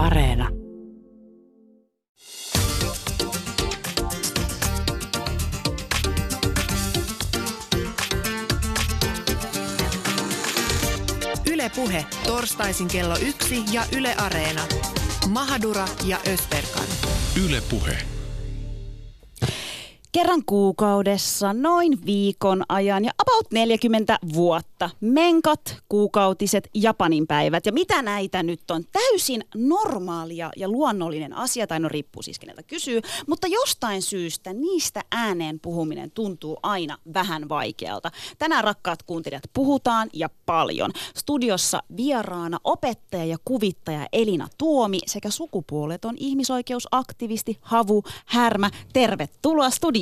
Areena. Yle Puhe, torstaisin kello 1 ja Yle Areena. Mahadura ja Österkan. Yle Puhe. Kerran kuukaudessa, noin viikon ajan ja about 40 vuotta. Menkat, kuukautiset, Japanin päivät. Ja mitä näitä nyt on? Täysin normaalia ja luonnollinen asia, tai no riippuu siis keneltä kysyy. Mutta jostain syystä niistä ääneen puhuminen tuntuu aina vähän vaikealta. Tänään, rakkaat kuuntelijat, puhutaan ja paljon. Studiossa vieraana opettaja ja kuvittaja Elina Tuomi sekä sukupuoleton ihmisoikeusaktivisti Havu Härmä. Tervetuloa studioon.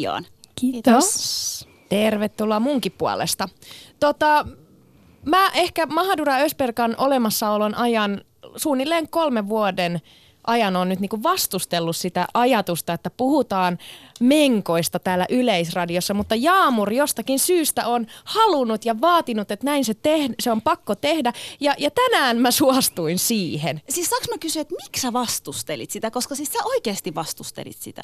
Kiitos. Tervetuloa munkin puolesta. Mä ehkä Mahadura Ösberkan olemassaolon ajan, suunnilleen 3 vuoden ajan on nyt niinku vastustellut sitä ajatusta, että puhutaan menkoista täällä Yleisradiossa, mutta Jaamur jostakin syystä on halunnut ja vaatinut, että näin se on pakko tehdä, ja tänään mä suostuin siihen. Siis saanko mä kysyä, että miksi sä vastustelit sitä, koska siis sä oikeasti vastustelit sitä?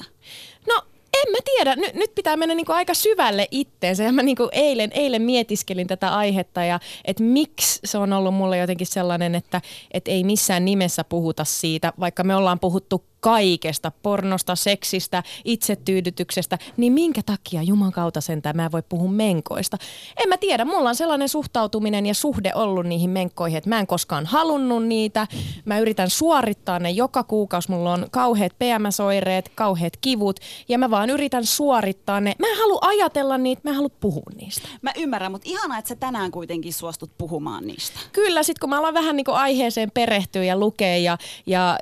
No, en mä tiedä. Nyt pitää mennä niinku aika syvälle itteensä. Ja mä niinku eilen mietiskelin tätä aihetta ja että miksi se on ollut mulle jotenkin sellainen, että et ei missään nimessä puhuta siitä, vaikka me ollaan puhuttu kaikesta, pornosta, seksistä, itsetyydytyksestä, niin minkä takia jumankautta sentään mä en voi puhua menkoista? En mä tiedä, mulla on sellainen suhtautuminen ja suhde ollut niihin menkkoihin, että mä en koskaan halunnut niitä. Mä yritän suorittaa ne joka kuukausi, mulla on kauheat PMS-oireet, kauheat kivut ja mä vaan yritän suorittaa ne. Mä en halua ajatella niitä, mä en halua puhua niistä. Mä ymmärrän, mutta ihanaa, että sä tänään kuitenkin suostut puhumaan niistä. Kyllä, sit kun mä aloin vähän niin kuin aiheeseen perehtyä ja lukea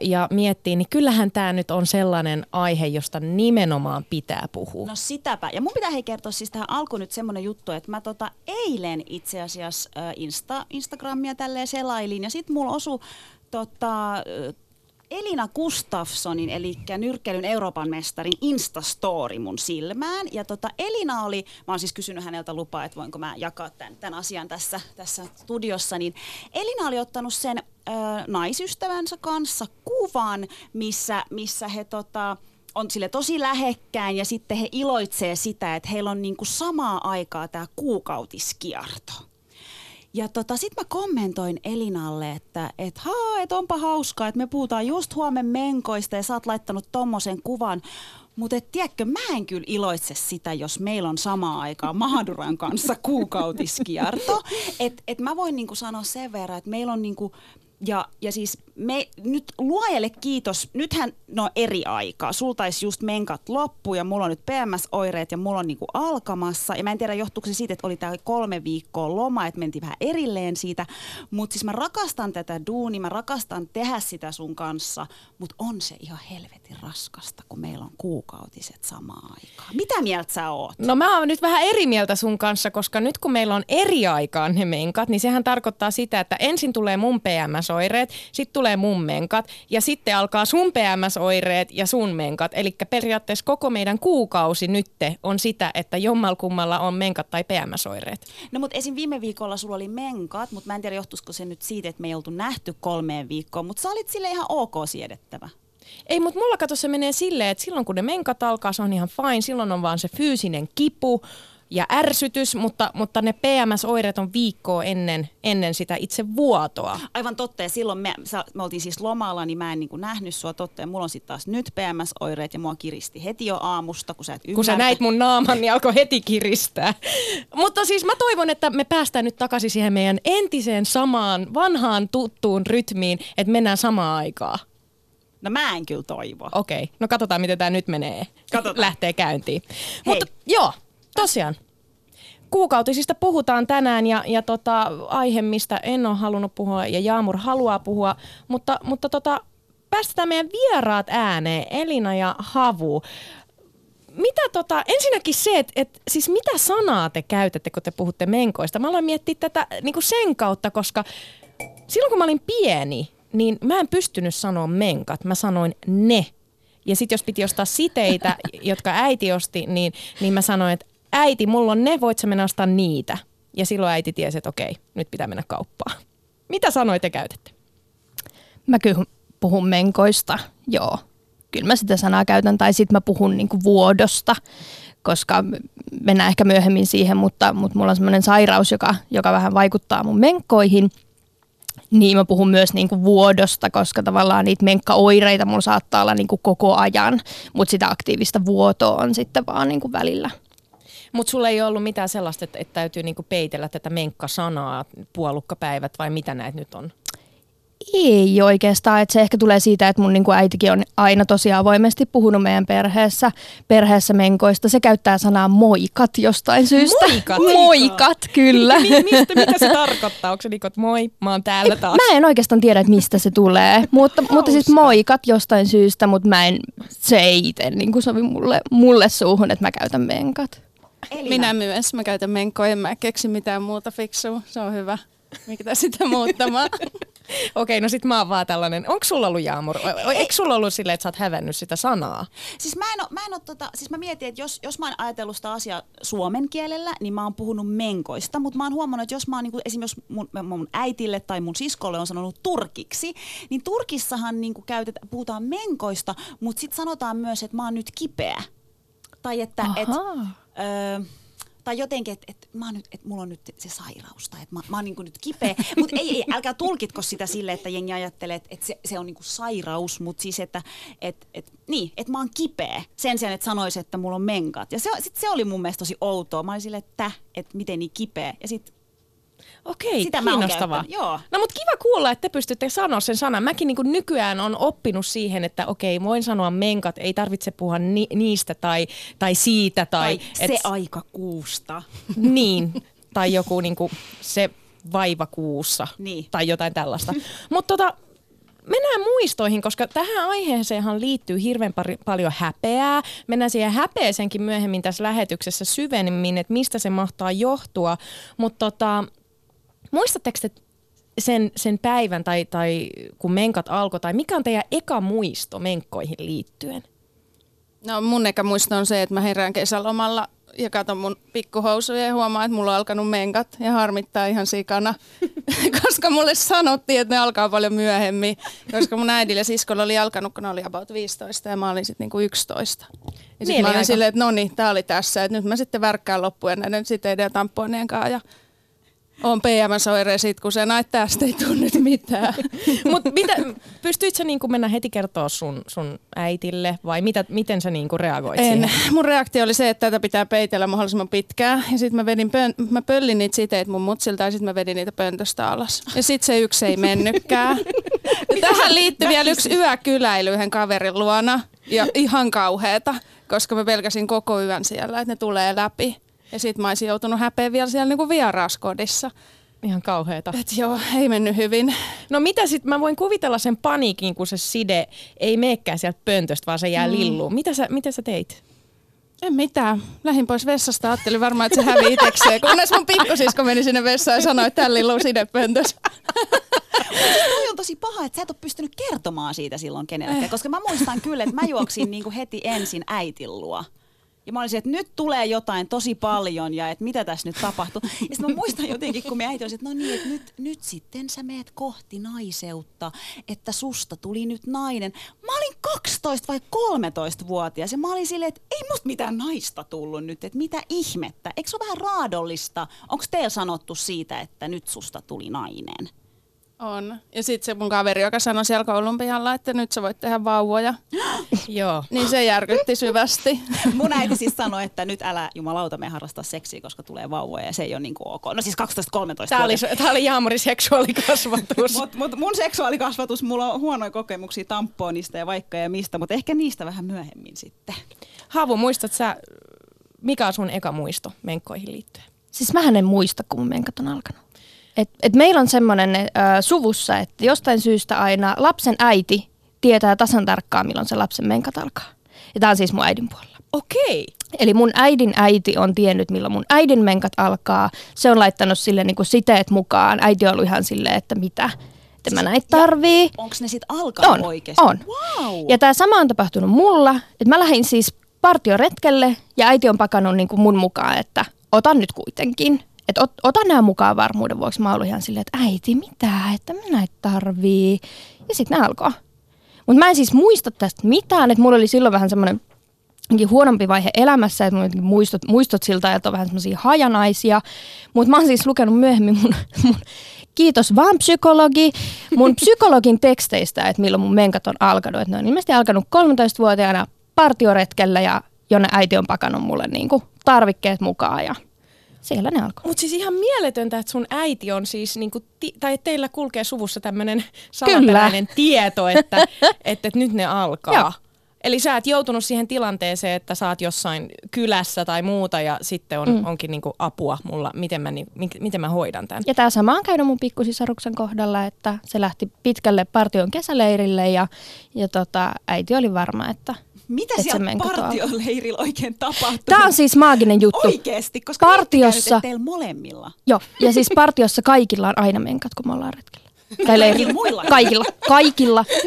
ja miettiä, niin kyllähän tämä nyt on sellainen aihe, josta nimenomaan pitää puhua. No sitäpä. Ja mun pitää kertoa siis tähän alkuun nyt semmoinen juttu, että mä eilen itse asiassa Instagramia tälleen selailin ja sit mulla osui Elina Gustafssonin, eli nyrkkeilyn Euroopan mestarin Insta-story mun silmään. Ja Elina oli, mä oon siis kysynyt häneltä lupaa, että voinko mä jakaa tämän asian tässä studiossa, niin Elina oli ottanut sen naisystävänsä kanssa kuvan, missä he on sille tosi lähekkäin ja sitten he iloitsee sitä, että heillä on niinku samaa aikaa tää kuukautiskierto. Ja sit mä kommentoin Elinalle, että onpa hauskaa, että me puhutaan just huomen menkoista ja sä oot laittanut tommosen kuvan. Mutta tiedätkö, mä en kyllä iloitse sitä, jos meillä on samaan aikaan Mahaduran kanssa kuukautiskierto. Et mä voin niinku sanoa sen verran, että meillä on niinku... Ja siis me nyt luojalle kiitos, nythän no eri aikaa, sultais just menkat loppu ja mulla on nyt PMS-oireet ja mulla on niinku alkamassa. Ja mä en tiedä johtuuko se siitä, että oli tää 3 viikkoa loma, että mentiin vähän erilleen siitä. Mut siis mä rakastan tätä duunia, mä rakastan tehdä sitä sun kanssa, mut on se ihan helvetin raskasta, kun meillä on kuukautiset samaan aikaan. Mitä mieltä sä oot? No mä oon nyt vähän eri mieltä sun kanssa, koska nyt kun meillä on eri aikaan ne menkat, niin sehän tarkoittaa sitä, että ensin tulee mun PMS-oireet, sitten tulee mun menkat ja sitten alkaa sun PMS-oireet ja sun menkat. Eli periaatteessa koko meidän kuukausi nytte on sitä, että jommalkummalla on menkat tai PMS-oireet. No mutta esim. Viime viikolla sulla oli menkat, mutta mä en tiedä johtuisiko se nyt siitä, että me ei oltu nähty 3 viikkoon, mutta sä olit sille ihan ok siedettävä. Ei, mutta mulla kato se menee silleen, että silloin kun ne menkat alkaa, se on ihan fine, silloin on vaan se fyysinen kipu ja ärsytys, mutta ne PMS-oireet on viikkoa ennen sitä itse vuotoa. Aivan totta, ja silloin me oltiin siis lomalla, niin mä en niinku nähnyt sua totta, ja mulla on sitten taas nyt PMS-oireet, ja mua kiristi heti jo aamusta, kun sä et ymmärrä. Kun sä näit mun naaman, niin alkoi heti kiristää. Mutta siis mä toivon, että me päästään nyt takaisin siihen meidän entiseen samaan, vanhaan tuttuun rytmiin, että mennään samaan aikaan. No mä en kyllä toivo. Okei, no katsotaan miten tää nyt menee. Katsotaan. Lähtee käyntiin. Mutta joo. Tosiaan, kuukautisista puhutaan tänään ja aihe, mistä en ole halunnut puhua ja Jaamur haluaa puhua, mutta päästetään meidän vieraat ääneen, Elina ja Havu. Ensinnäkin se, että siis mitä sanaa te käytätte, kun te puhutte menkoista? Mä aloin miettiä tätä niin kuin sen kautta, koska silloin kun mä olin pieni, niin mä en pystynyt sanoa menkat, mä sanoin ne. Ja sit jos piti ostaa siteitä, jotka äiti osti, niin mä sanoin, että äiti, mulla on ne, voit sä mennä ostaa niitä. Ja silloin äiti tiesi, että okei, nyt pitää mennä kauppaan. Mitä sanoja te käytätte? Mä kyllä puhun menkoista, joo. Kyllä mä sitä sanaa käytän, tai sitten mä puhun niinku vuodosta, koska mennään ehkä myöhemmin siihen, mutta mulla on semmoinen sairaus, joka vähän vaikuttaa mun menkkoihin. Niin mä puhun myös niinku vuodosta, koska tavallaan niitä menkkaoireita mulla saattaa olla niinku koko ajan, mutta sitä aktiivista vuotoa on sitten vaan niinku välillä. Mutta sulla ei ollut mitään sellaista, että täytyy niinku peitellä tätä menkkasanaa, puolukkapäivät vai mitä näitä nyt on? Ei oikeastaan, että se ehkä tulee siitä, että mun niinku äitikin on aina tosiaan avoimesti puhunut meidän perheessä menkoista. Se käyttää sanaa moikat jostain syystä. Moikat? Moikat, kyllä. Mitä se tarkoittaa? Onko se niin, että moi, mä oon täällä taas? Mä en oikeastaan tiedä, että mistä se tulee, mutta siis moikat jostain syystä, mutta se ei itse niin sovi mulle suuhun, että mä käytän menkat. Elina. Minä myös. Mä käytän menkkoa, en mä keksi mitään muuta fiksua. Se on hyvä. Mikä sitä muuttamaan? Okei, no sit mä oon vaan tällainen. Onko sulla ollut Jaamur? Eikö sulla ollut silleen, että sä oot hävännyt sitä sanaa? Siis mä mietin, että jos mä oon ajatellut sitä asiaa suomen kielellä, niin mä oon puhunut menkoista, mutta mä oon huomannut, että jos mä oon niinku, esimerkiksi mun äitille tai mun siskolle on sanonut turkiksi, niin Turkissahan niinku puhutaan menkoista, mutta sit sanotaan myös, että mä oon nyt kipeä. Tai että... tai jotenkin, että mulla on nyt se sairaus tai että mä oon niin kuin nyt kipeä. Mutta ei, älkää tulkitko sitä silleen, että jengi ajattelee, että se on niin kuin sairaus, mutta siis että mä oon kipeä sen sijaan, että sanoisi, että mulla on menkat. Ja se oli mun mielestä tosi outoa. Mä olin silleen, että miten niin kipeä. Ja sit okei, sitä kiinnostavaa. No mutta kiva kuulla, että te pystytte sanoa sen sanan. Mäkin niin kuin nykyään on oppinut siihen, että okei, voin sanoa menkat, ei tarvitse puhua niistä tai siitä. Tai se aika kuusta. Niin, tai joku niin kuin se vaiva kuussa niin. Tai jotain tällaista. Mutta mennään muistoihin, koska tähän aiheeseenhan liittyy hirveän paljon häpeää. Mennään siihen häpeeseenkin myöhemmin tässä lähetyksessä syvemmin, että mistä se mahtaa johtua. Mutta muistatteko te sen päivän tai kun menkat alkoi, tai mikä on teidän eka muisto menkkoihin liittyen? No mun eka muisto on se, että mä herään kesälomalla ja katon mun pikkuhousuja ja huomaan, että mulla on alkanut menkat ja harmittaa ihan sikana, koska mulle sanottiin, että ne alkaa paljon myöhemmin, koska mun äidillä ja siskolla oli alkanut, kun ne oli about 15 ja mä olin sitten niinku 11. Ja sit mä olin silleen, että tää oli tässä, että nyt mä sitten värkkään loppuun näiden siteiden ja tampoineen kanssa ja on PMS-oire sit, kun se näet, tästä ei tule nyt mitään. Mut pystyitkö sä niinku mennä heti kertoa sun äitille vai miten sä niinku reagoit siihen? Mun reaktio oli se, että tätä pitää peitellä mahdollisimman pitkään. Ja sit mä pöllin niitä siteet mun mutsilta ja sit mä vedin niitä pöntöstä alas. Ja sit se yksi ei mennytkään. Tähän liittyy vielä yksi yökyläily yhden kaverin luona. Ja ihan kauheeta, koska mä pelkäsin koko yön siellä, että ne tulee läpi. Ja sit mä oisin joutunut häpeä vielä siellä niinku vieraskodissa. Ihan kauheeta. Et joo, ei mennyt hyvin. No mitä sit, mä voin kuvitella sen paniikin, kun se side ei meekään sieltä pöntöstä, vaan se jää lilluun. Mitä sä teit? En mitään. Lähdin pois vessasta, ajattelin varmaan, että se hävii itekseen. Kunnes mun pikkusisko meni sinne vessaan ja sanoi, että tää lilluu side pöntössä. Toi on tosi paha, että sä et ole pystynyt kertomaan siitä silloin kenellekään. Koska mä muistan kyllä, että mä juoksin niinku heti ensin äitin luo. Ja mä olisin, että nyt tulee jotain tosi paljon ja että mitä tässä nyt tapahtuu. Ja sitten mä muistan jotenkin, kun me äiti olisi, että no niin, että nyt sitten sä meet kohti naiseutta, että susta tuli nyt nainen. Mä olin 12 vai 13-vuotias ja mä olin silleen, että ei musta mitään naista tullut nyt, että mitä ihmettä. Eikö se ole vähän raadollista? Onko teillä sanottu siitä, että nyt susta tuli nainen? On. Ja sitten se mun kaveri, joka sanoi siellä koulun pihalla, että nyt sä voit tehdä vauvoja. Joo. Niin se järkytti syvästi. Mun äiti siis sanoi, että nyt älä jumalauta me harrastaa seksiä, koska tulee vauvoja ja se ei ole niin kuin ok. No siis 12-13. Tää oli Jaamurin seksuaalikasvatus. mut mun seksuaalikasvatus, mulla on huonoja kokemuksia tampoonista ja vaikka ja mistä, mutta ehkä niistä vähän myöhemmin sitten. Havu, muistat sä, mikä on sun eka muisto menkkoihin liittyen? Siis mähän en muista, kun mun menkat on alkanut. Et meillä on semmoinen suvussa, että jostain syystä aina lapsen äiti tietää tasan tarkkaan, milloin se lapsen menkat alkaa. Ja tämä on siis mun äidin puolella. Okei. Eli mun äidin äiti on tiennyt, milloin mun äidin menkat alkaa. Se on laittanut sille niinku siteet mukaan. Äiti on ollut ihan silleen, että mitä? Että mä näitä tarvii. Onko ne sitten alkaa oikeasti? On. Wow. Ja tämä sama on tapahtunut mulla. Että mä lähdin siis partioretkelle ja äiti on pakannut niinku mun mukaan, että otan nyt kuitenkin. Että ota nämä mukaan varmuuden vuoksi. Mä olin ihan silleen, että äiti, mitä? Että mä näitä tarvii. Ja sitten nämä alkoi. Mutta mä en siis muista tästä mitään, että mulla oli silloin vähän semmoinen huonompi vaihe elämässä, että mun muistot siltä ajalta on vähän semmoisia hajanaisia. Mutta mä oon siis lukenut myöhemmin mun kiitos vaan psykologi, mun psykologin teksteistä, että milloin mun menkat on alkanut. Että ne on ilmeisesti alkanut 13-vuotiaana partioretkellä ja jonne äiti on pakannut mulle niinku tarvikkeet mukaan ja siellä ne alkoi. Mutta siis ihan mieletöntä, että sun äiti on siis, niinku, tai teillä kulkee suvussa tämmöinen salaperäinen tieto, että nyt ne alkaa. Joo. Eli sä et joutunut siihen tilanteeseen, että sä oot jossain kylässä tai muuta ja sitten onkin niinku apua mulla, miten mä hoidan tämän. Ja tää sama on käynyt mun pikkusisaruksen kohdalla, että se lähti pitkälle partion kesäleirille ja äiti oli varma, että... Mitä siellä partioleirillä oikein tapahtui? Tämä on siis maaginen juttu. Oikeasti, koska partiossa... teillä molemmilla. Joo, ja siis partiossa kaikilla on aina menkat, kun me ollaan retkellä.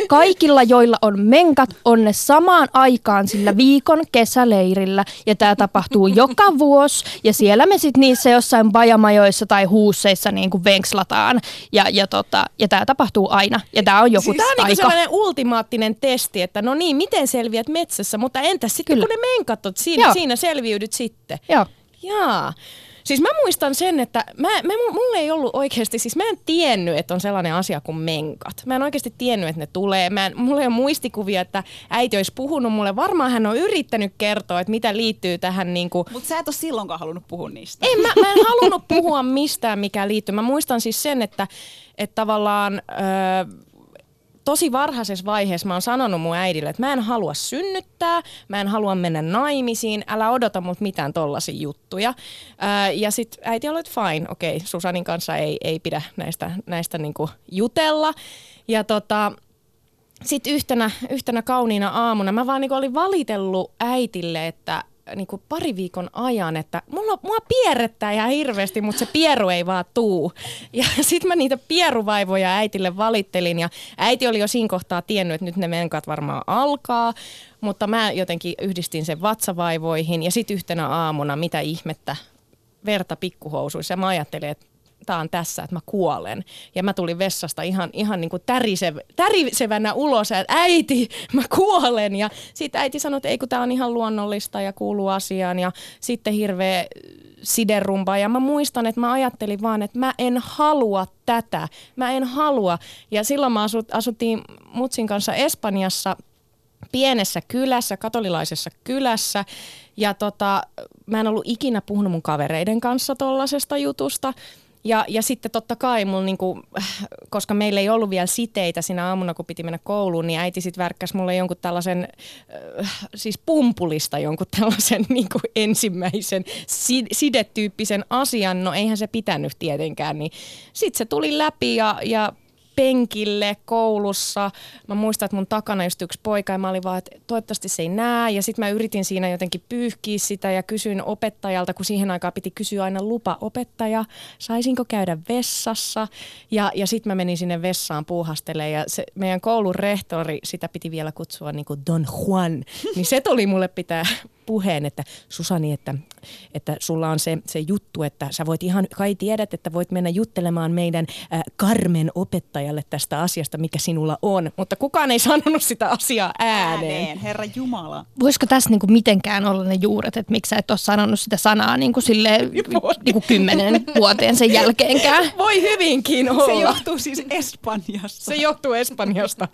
Kaikilla, joilla on menkat, on ne samaan aikaan sillä viikon kesäleirillä. Ja tämä tapahtuu joka vuosi. Ja siellä me sitten niissä jossain bajamajoissa tai huusseissa niin kuin venkslataan. Ja tämä tapahtuu aina. Ja tämä on joku siis aika. Tämä on niin sellainen ultimaattinen testi, että no niin, miten selviät metsässä, mutta entäs sitten kun ne menkat on, siinä selviydyt sitten. Joo. Jaa. Siis mä muistan sen, että mulla ei ollut oikeasti, siis mä en tiennyt, että on sellainen asia kuin menkat. Mä en oikeasti tiennyt, että ne tulee. Mulla ei ole muistikuvia, että äiti olisi puhunut mulle. Varmaan hän on yrittänyt kertoa, että mitä liittyy tähän. Niin kuin... Mutta sä et ole silloinkaan halunnut puhua niistä. Mä en halunnut puhua mistään, mikä liittyy. Mä muistan siis sen, että tavallaan... Tosi varhaisessa vaiheessa mä oon sanonut mun äidille, että mä en halua synnyttää, mä en halua mennä naimisiin, älä odota mut mitään tollaisia juttuja. Ja sit äiti oli, fine, okei, Susanin kanssa ei pidä näistä niinku jutella. Ja sit yhtenä kauniina aamuna mä vaan niinku olin valitellut äitille, että niinku pari viikon ajan, että mua pierrettää ihan hirveästi, mutta se pieru ei vaan tuu. Ja sit mä niitä pieruvaivoja äitille valittelin ja äiti oli jo siinä kohtaa tiennyt, että nyt ne menkat varmaan alkaa, mutta mä jotenkin yhdistin sen vatsavaivoihin ja sit yhtenä aamuna, mitä ihmettä, verta pikkuhousuissa ja mä ajattelin, että tää on tässä, että mä kuolen. Ja mä tulin vessasta ihan niin kuin tärisevänä ulos, että äiti, mä kuolen. Ja sitten äiti sanoi, että ei kun tää on ihan luonnollista ja kuuluu asiaan. Ja sitten hirveä siderumpa. Ja mä muistan, että mä ajattelin vaan, että mä en halua tätä. Mä en halua. Ja silloin mä asuttiin mutsin kanssa Espanjassa pienessä kylässä, katolilaisessa kylässä. Ja mä en ollut ikinä puhunut mun kavereiden kanssa tollasesta jutusta. Ja sitten totta kai, koska meillä ei ollut vielä siteitä siinä aamuna, kun piti mennä kouluun, niin äiti sitten värkkäsi mulle jonkun tällaisen, siis pumpulista jonkun tällaisen ensimmäisen sidetyyppisen asian. No eihän se pitänyt tietenkään, niin sitten se tuli läpi ja penkille koulussa. Mä muistan, että mun takana just yksi poika ja mä olin vaan, että toivottavasti se ei näe. Ja sit mä yritin siinä jotenkin pyyhkiä sitä ja kysyin opettajalta, kun siihen aikaan piti kysyä aina lupa opettaja, saisinko käydä vessassa. Ja sit mä menin sinne vessaan puuhastelemaan ja se, meidän koulun rehtori, sitä piti vielä kutsua niin kuin Don Juan, niin se tuli mulle pitää puheen, että Susani, että sulla on se juttu, että sä voit ihan kai tiedät, että voit mennä juttelemaan meidän Carmen opettajalle tästä asiasta, mikä sinulla on. Mutta kukaan ei sanonut sitä asiaa ääneen. Herra Jumala. Voisiko tässä niinku mitenkään olla ne juuret, että miksi sä et ole sanonut sitä sanaa niinku silleen niinku 10 vuoteen sen jälkeenkään? Voi hyvinkin olla. Se johtuu siis Espanjasta. Se johtuu Espanjasta.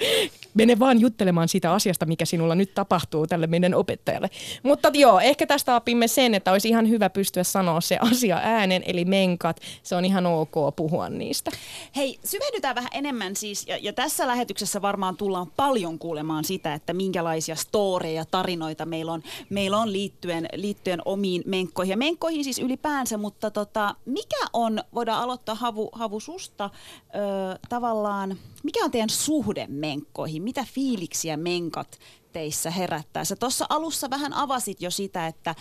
Mene vaan juttelemaan sitä asiasta, mikä sinulla nyt tapahtuu tälle meidän opettajalle. Mutta joo, ehkä tästä opimme sen, että olisi ihan hyvä pystyä sanoa se asia äänen, eli menkat. Se on ihan ok puhua niistä. Hei, syvennytään vähän enemmän siis, ja tässä lähetyksessä varmaan tullaan paljon kuulemaan sitä, että minkälaisia storeja, tarinoita meillä on liittyen omiin menkkoihin. Ja menkkoihin siis ylipäänsä, mutta mikä on, voidaan aloittaa Havu susta, tavallaan, mikä on teidän suhde menkkoihin? Mitä fiiliksiä menkat teissä herättää? Sä tuossa alussa vähän avasit jo sitä, että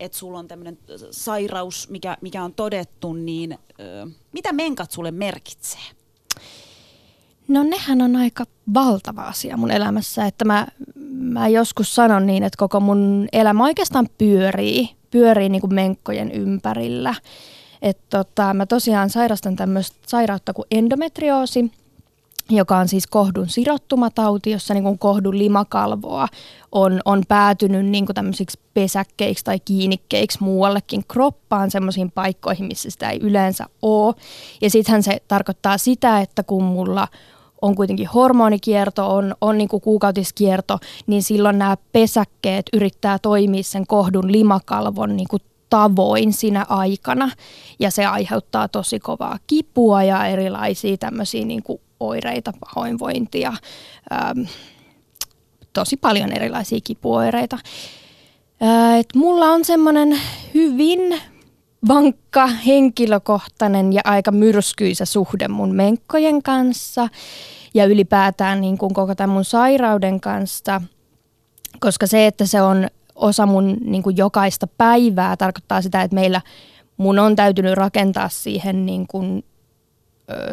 et sulla on tämmöinen sairaus, mikä on todettu, niin mitä menkat sulle merkitsee? No nehän on aika valtava asia mun elämässä, että mä joskus sanon niin, että koko mun elämä oikeastaan pyörii niin kuin menkkojen ympärillä. Että mä tosiaan sairastan tämmöistä sairautta kuin endometrioosi. joka on siis kohdun sirottumatauti, jossa niin kuin kohdun limakalvoa on päätynyt niin kuin tämmöisiksi pesäkkeiksi tai kiinnikkeiksi muuallekin kroppaan, semmoisiin paikkoihin, missä sitä ei yleensä ole. Ja sittenhän se tarkoittaa sitä, että kun mulla on kuitenkin hormonikierto, on niin kuin kuukautiskierto, niin silloin nämä pesäkkeet yrittää toimia sen kohdun limakalvon niin kuin tavoin sinä aikana. Ja se aiheuttaa tosi kovaa kipua ja erilaisia tämmöisiä niin kuin oireita, pahoinvointia, tosi paljon erilaisia kipuoireita. Mulla on semmoinen hyvin vankka, henkilökohtainen ja aika myrskyisä suhde mun menkkojen kanssa ja ylipäätään niin kuin koko tämän mun sairauden kanssa, koska se, että se on osa mun niin kuin jokaista päivää, tarkoittaa sitä, että mun on täytynyt rakentaa siihen niin kuin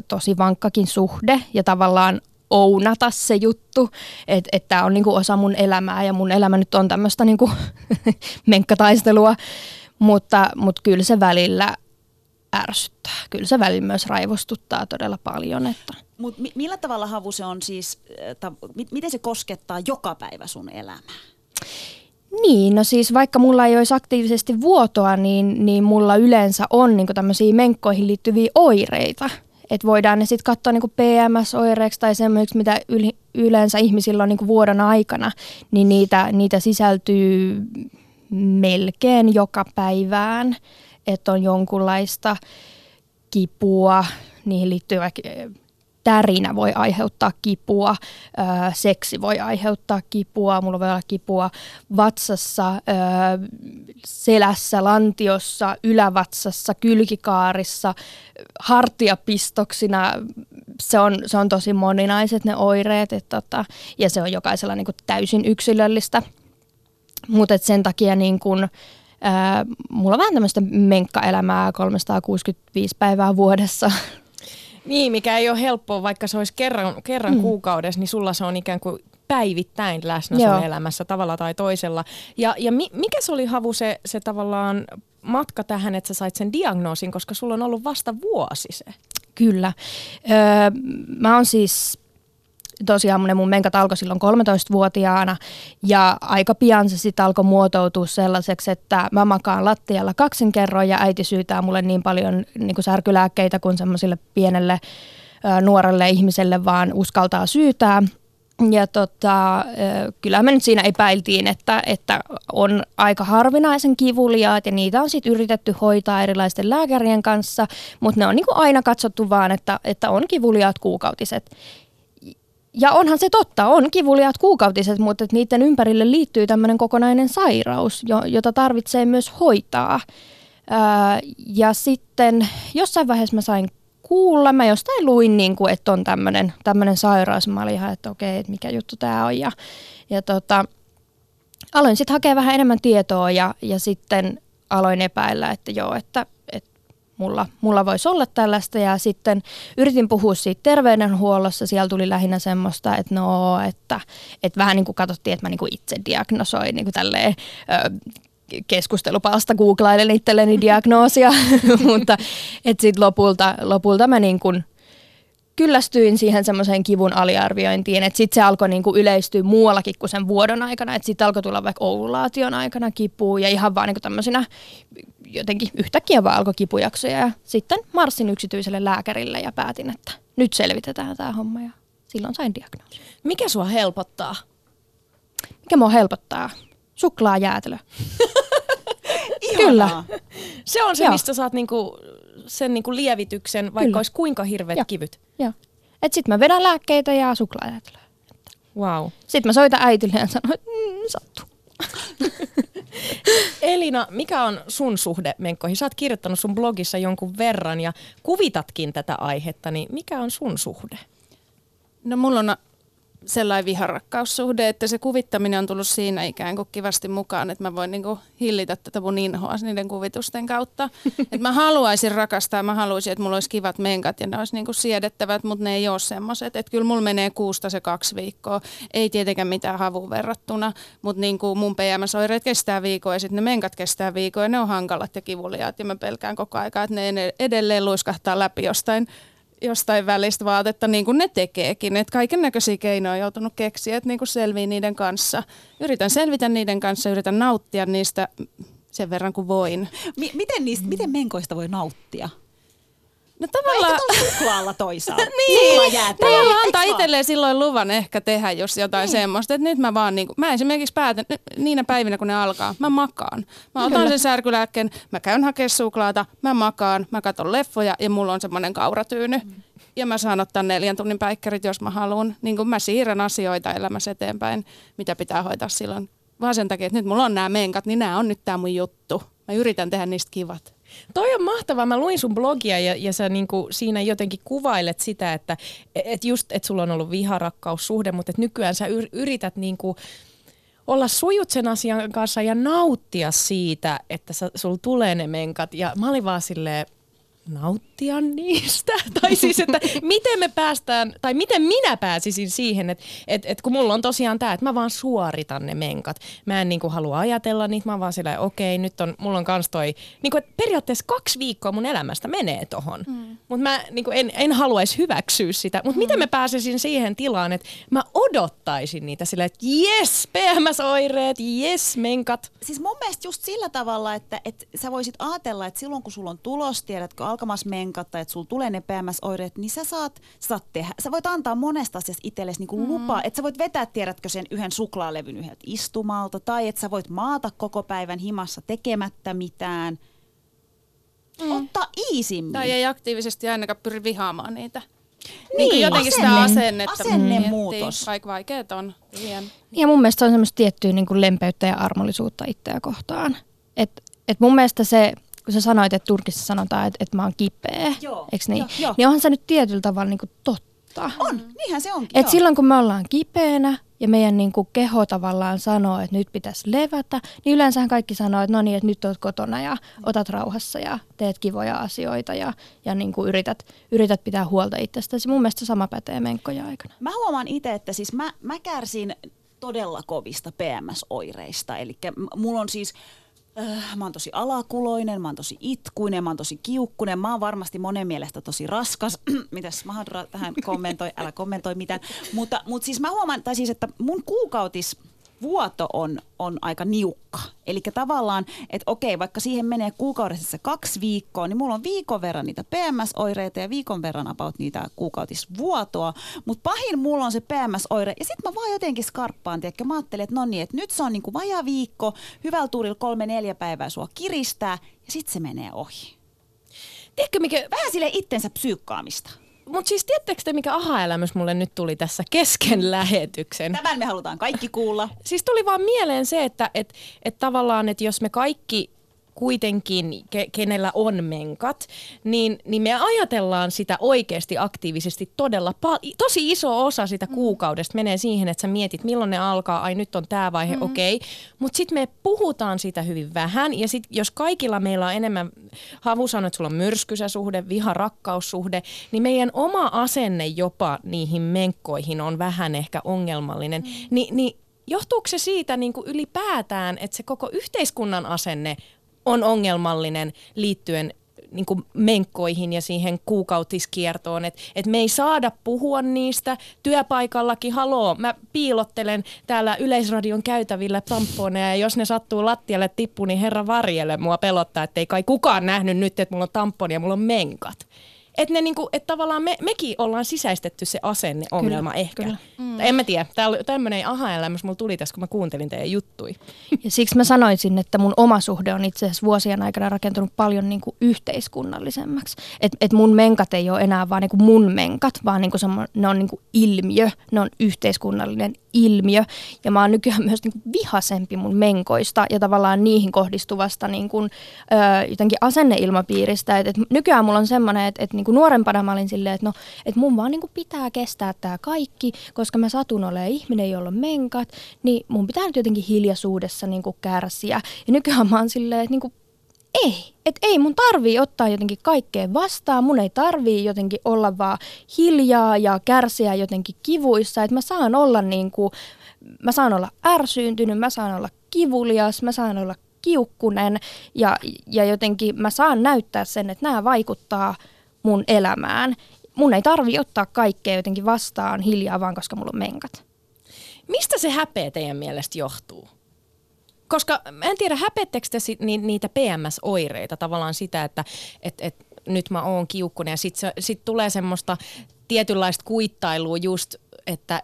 tosi vankkakin suhde ja tavallaan ounata se juttu, että tämä on niinku osa mun elämää ja mun elämä nyt on tämmöistä niinku menkkataistelua, mutta kyllä se välillä ärsyttää, kyllä se välillä myös raivostuttaa todella paljon. Että. Mut millä tavalla Havu se on siis, miten se koskettaa joka päivä sun elämää? Niin, no siis vaikka mulla ei olisi aktiivisesti vuotoa, niin mulla yleensä on niinku tämmöisiä menkkoihin liittyviä oireita. Että voidaan ne sitten katsoa niinku PMS-oireeksi tai semmoiksi, mitä yleensä ihmisillä on niinku vuodon aikana, niin niitä sisältyy melkein joka päivään, että on jonkunlaista kipua, niihin liittyy vaikka tärinä voi aiheuttaa kipua, seksi voi aiheuttaa kipua, mulla voi olla kipua vatsassa, selässä, lantiossa, ylävatsassa, kylkikaarissa, hartiapistoksina. Se on tosi moninaiset ne oireet, ja se on jokaisella niin kuin täysin yksilöllistä. Mutta sen takia niin kuin, mulla on vähän tämmöistä menkkaelämää 365 päivää vuodessa. Niin, mikä ei ole helppoa, vaikka se olisi kerran kuukaudessa, niin sulla se on ikään kuin päivittäin läsnä sun elämässä tavalla tai toisella. Ja mikä se oli, Havu, se tavallaan matka tähän, että sä sait sen diagnoosin, koska sulla on ollut vasta vuosi se? Kyllä. Mä oon siis tosiaan, mun menkat alkoi silloin 13-vuotiaana ja aika pian se sitten alkoi muotoutua sellaiseksi, että mä makaan lattialla kaksinkerroin ja äiti syytää mulle niin paljon niin kuin särkylääkkeitä kuin semmoiselle pienelle nuorelle ihmiselle vaan uskaltaa syytää. Ja kyllähän me nyt siinä epäiltiin, että on aika harvinaisen kivuliaat ja niitä on sitten yritetty hoitaa erilaisten lääkärien kanssa, mutta ne on niin kuin aina katsottu vaan, että on kivuliaat kuukautiset. Ja onhan se totta, on kivuliaat kuukautiset, mutta niiden ympärille liittyy tämmöinen kokonainen sairaus, jota tarvitsee myös hoitaa. Ja sitten jossain vaiheessa mä sain kuulla, mä jostain luin, niin kuin, että on tämmöinen sairaus. Mä olin ihan, että okei, että mikä juttu tää on. Ja aloin sitten hakea vähän enemmän tietoa ja sitten aloin epäillä, että joo, että mulla voisi olla tällaista, ja sitten yritin puhua siitä terveydenhuollossa. Siellä tuli lähinnä semmoista, että no, että vähän niin kuin katsottiin, että mä niin kuin itse diagnosoin niin kuin tälleen keskustelupalsta googlailen itselleni diagnoosia, mutta että sitten lopulta mä niin kuin kyllästyin siihen semmoiseen kivun aliarviointiin, että sitten se alkoi niinku yleistyä muuallakin kuin sen vuodon aikana, että sitten alkoi tulla vaikka ovulaation aikana kipua ja ihan vaan niinku tämmöisenä jotenkin yhtäkkiä vaan alkoi kipujaksoja ja sitten marssin yksityiselle lääkärille ja päätin, että nyt selvitetään tämä homma ja silloin sain diagnoosin. Mikä sua helpottaa? Mikä mua helpottaa? Suklaajäätelö. Kyllä. Se on se, joo, mistä saat niinku sen niinku lievityksen, vaikka kyllä olisi kuinka hirveät, joo, kivyt. Joo. Et sit mä vedän lääkkeitä ja suklaajäätelöä. Wow. Sitten mä soitan äitille ja sanon, että sattuu. Elina, mikä on sun suhde menkkoihin? Sä oot kirjoittanut sun blogissa jonkun verran ja kuvitatkin tätä aihetta, niin mikä on sun suhde? No mulla on sellainen viharakkaussuhde, että se kuvittaminen on tullut siinä ikään kuin kivasti mukaan, että mä voin niinku hillitä tätä mun inhoa niiden kuvitusten kautta. Et mä haluaisin rakastaa, mä haluaisin, että mulla olisi kivat menkat ja ne olisi niinku siedettävät, mutta ne ei ole semmoiset. Että kyllä mulla menee 6-2 viikkoa, ei tietenkään mitään Havuun verrattuna, mutta niinku mun PMS-oireet kestää viikon ja sitten ne menkat kestää viikon ja ne on hankalat ja kivuliaat ja mä pelkään koko aikaa, että ne edelleen luiskahtaa läpi jostain jostain välistä vaatetta, niin kuin ne tekeekin. Että kaiken näköisiä keinoja on joutunut keksiä, että niin kuin selvii niiden kanssa. Yritän selvitä niiden kanssa, yritän nauttia niistä sen verran kuin voin. Miten menkoista voi nauttia? No tavallaan... No ehkä suklaalla toisaalta. Tavallaan antaa itselleen silloin luvan ehkä tehdä just jotain semmoista. Että nyt mä vaan niinku, mä esimerkiksi päätän, niinä päivinä kun ne alkaa, mä makaan. Mä otan sen särkylääkkeen, mä käyn hakemaan suklaata, mä makaan, mä katon leffoja ja mulla on semmoinen kauratyyny. Ja mä saan ottaa 4 tunnin päikkärit, jos mä haluan. Niin kun mä siirrän asioita elämässä eteenpäin, mitä pitää hoitaa silloin. Vaan sen takia, että nyt mulla on nämä menkat, niin nämä on nyt tää mun juttu. Mä yritän tehdä niistä kivat. Toi on mahtavaa. Mä luin sun blogia ja sä niinku siinä jotenkin kuvailet sitä, että et sulla on ollut viharakkaussuhde, mutta et nykyään sä yrität niinku olla sujut sen asian kanssa ja nauttia siitä, että sulla tulee ne menkat. Ja mä olin vaan silleen, nauttia niistä. Tai siis, että miten me päästään, tai miten minä pääsisin siihen, että kun mulla on tosiaan tää, että mä vaan suoritan ne menkat. Mä en niinku halua ajatella niitä, mä oon vaan silleen, okei, nyt on, mulla on kans toi, niinku, että periaatteessa 2 viikkoa mun elämästä menee tohon. Mut mä niinku, en haluaisi hyväksyä sitä. Mut miten me pääsisin siihen tilaan, että mä odottaisin niitä silleen, että jes, PMS-oireet, jes, menkat. Siis mun mielestä just sillä tavalla, että sä voisit ajatella, että silloin kun sulla on tulos, tiedätkö, alkamassa menkat tai että sulla tulee ne PMS-oireet, niin sä saat tehdä. Sä voit antaa monesta asiasta itsellesi niin lupaa, että sä voit vetää, tiedätkö, sen yhden suklaalevyn yhdeltä istumalta tai että sä voit maata koko päivän himassa tekemättä mitään. Ottaa iisimmin. Tai ei aktiivisesti ainakaan pyri vihaamaan niitä. Niin jotenkin sitä asennetta. Asennemuutos. Vaikka vaikeet on. Ja mun mielestä se on semmoista tiettyä niin kuin lempeyttä ja armollisuutta itseä kohtaan. Et mun mielestä se... Kun sä sanoit, että Turkissa sanotaan, että mä oon kipeä, eikö niin? Jo. Niin onhan se nyt tietyllä tavalla niin kuin totta. On, niinhän se onkin. Että silloin kun me ollaan kipeänä ja meidän niin kuin keho tavallaan sanoo, että nyt pitäisi levätä, niin yleensähän kaikki sanoo, että no niin, että nyt oot kotona ja otat rauhassa ja teet kivoja asioita ja niin kuin yrität pitää huolta itsestäsi. Mun mielestä sama pätee menkkoja aikana. Mä huomaan itse, että siis mä kärsin todella kovista PMS-oireista, eli mulla on siis... Mä oon tosi alakuloinen, mä oon tosi itkuinen, mä oon tosi kiukkunen, mä oon varmasti monen mielestä tosi raskas. Mitäs mä tähän kommentoi, älä kommentoi mitään. Mutta siis mä huomaan, tai siis että mun kuukautisvuoto on aika niukka. Eli tavallaan, että okei, vaikka siihen menee kuukaudessa 2 viikkoa, niin mulla on viikon verran niitä PMS-oireita ja viikon verran about niitä kuukautisvuotoa. Mutta pahin mulla on se PMS-oire ja sit mä vaan jotenkin skarppaan, tiedäkö, mä ajattelin, että no niin, että nyt se on niinku vajaa viikko, hyvällä tuurilla 3-4 päivää sua kiristää ja sit se menee ohi. Tiedätkö mikä, vähän silleen itsensä psyykkaamista. Mutta siis tiedättekö te, mikä aha-elämys mulle nyt tuli tässä kesken lähetyksen? Tämän me halutaan kaikki kuulla. Siis tuli vaan mieleen se, että tavallaan, että jos me kaikki kuitenkin, kenellä on menkat, niin me ajatellaan sitä oikeasti aktiivisesti todella tosi iso osa sitä kuukaudesta menee siihen, että sä mietit, milloin ne alkaa, ai nyt on tää vaihe, okei. Mutta sitten me puhutaan sitä hyvin vähän, ja sitten jos kaikilla meillä on enemmän, Havu sanoi, että sulla on myrskysäsuhde, viharakkaussuhde, niin meidän oma asenne jopa niihin menkkoihin on vähän ehkä ongelmallinen. Johtuuko se siitä niin kuin ylipäätään, että se koko yhteiskunnan asenne on ongelmallinen liittyen niin kuin menkkoihin ja siihen kuukautiskiertoon, että me ei saada puhua niistä työpaikallakin. Haloo, mä piilottelen täällä Yleisradion käytävillä tamponeja ja jos ne sattuu lattialle tippu, niin herra varjele, mua pelottaa, ettei kai kukaan nähnyt nyt, että mulla on tamponi ja mulla on menkat. Että niinku, et tavallaan mekin ollaan sisäistetty se asenneongelma ehkä. Kyllä. En mä tiedä, tämmöinen aha-elämys mulla tuli tässä, kun mä kuuntelin teidän juttui. Ja siksi mä sanoisin, että mun oma suhde on itse asiassa vuosien aikana rakentunut paljon niinku yhteiskunnallisemmaksi. Että mun menkat ei ole enää vaan niinku mun menkat, vaan niinku ne on niinku ilmiö, ne on yhteiskunnallinen ilmiö. Ja mä oon nykyään myös niinku vihasempi mun menkoista ja tavallaan niihin kohdistuvasta niinku, jotenkin asenneilmapiiristä. Et nykyään mulla on semmoinen, että niinku nuorempana mä olin silleen, että no, et mun vaan niinku pitää kestää tää kaikki, koska mä satun olemaan ihminen, jolla on menkat, niin mun pitää nyt jotenkin hiljaisuudessa niinku kärsiä. Ja nykyään mä oon silleen, että niinku, ei mun tarvii ottaa jotenkin kaikkea vastaan, mun ei tarvii jotenkin olla vaan hiljaa ja kärsiä jotenkin kivuissa, että mä saan olla niinku, mä saan olla ärsyyntynyt, mä saan olla kivulias, mä saan olla kiukkunen ja jotenkin mä saan näyttää sen, että nämä vaikuttaa mun elämään. mun ei tarvi ottaa kaikkea jotenkin vastaan hiljaa vaan, koska mulla on menkat. Mistä se häpeä teidän mielestä johtuu? Koska mä en tiedä, häpeettekö te niitä PMS-oireita, tavallaan sitä, että nyt mä oon kiukkunen ja sit tulee semmoista tietynlaista kuittailua just, että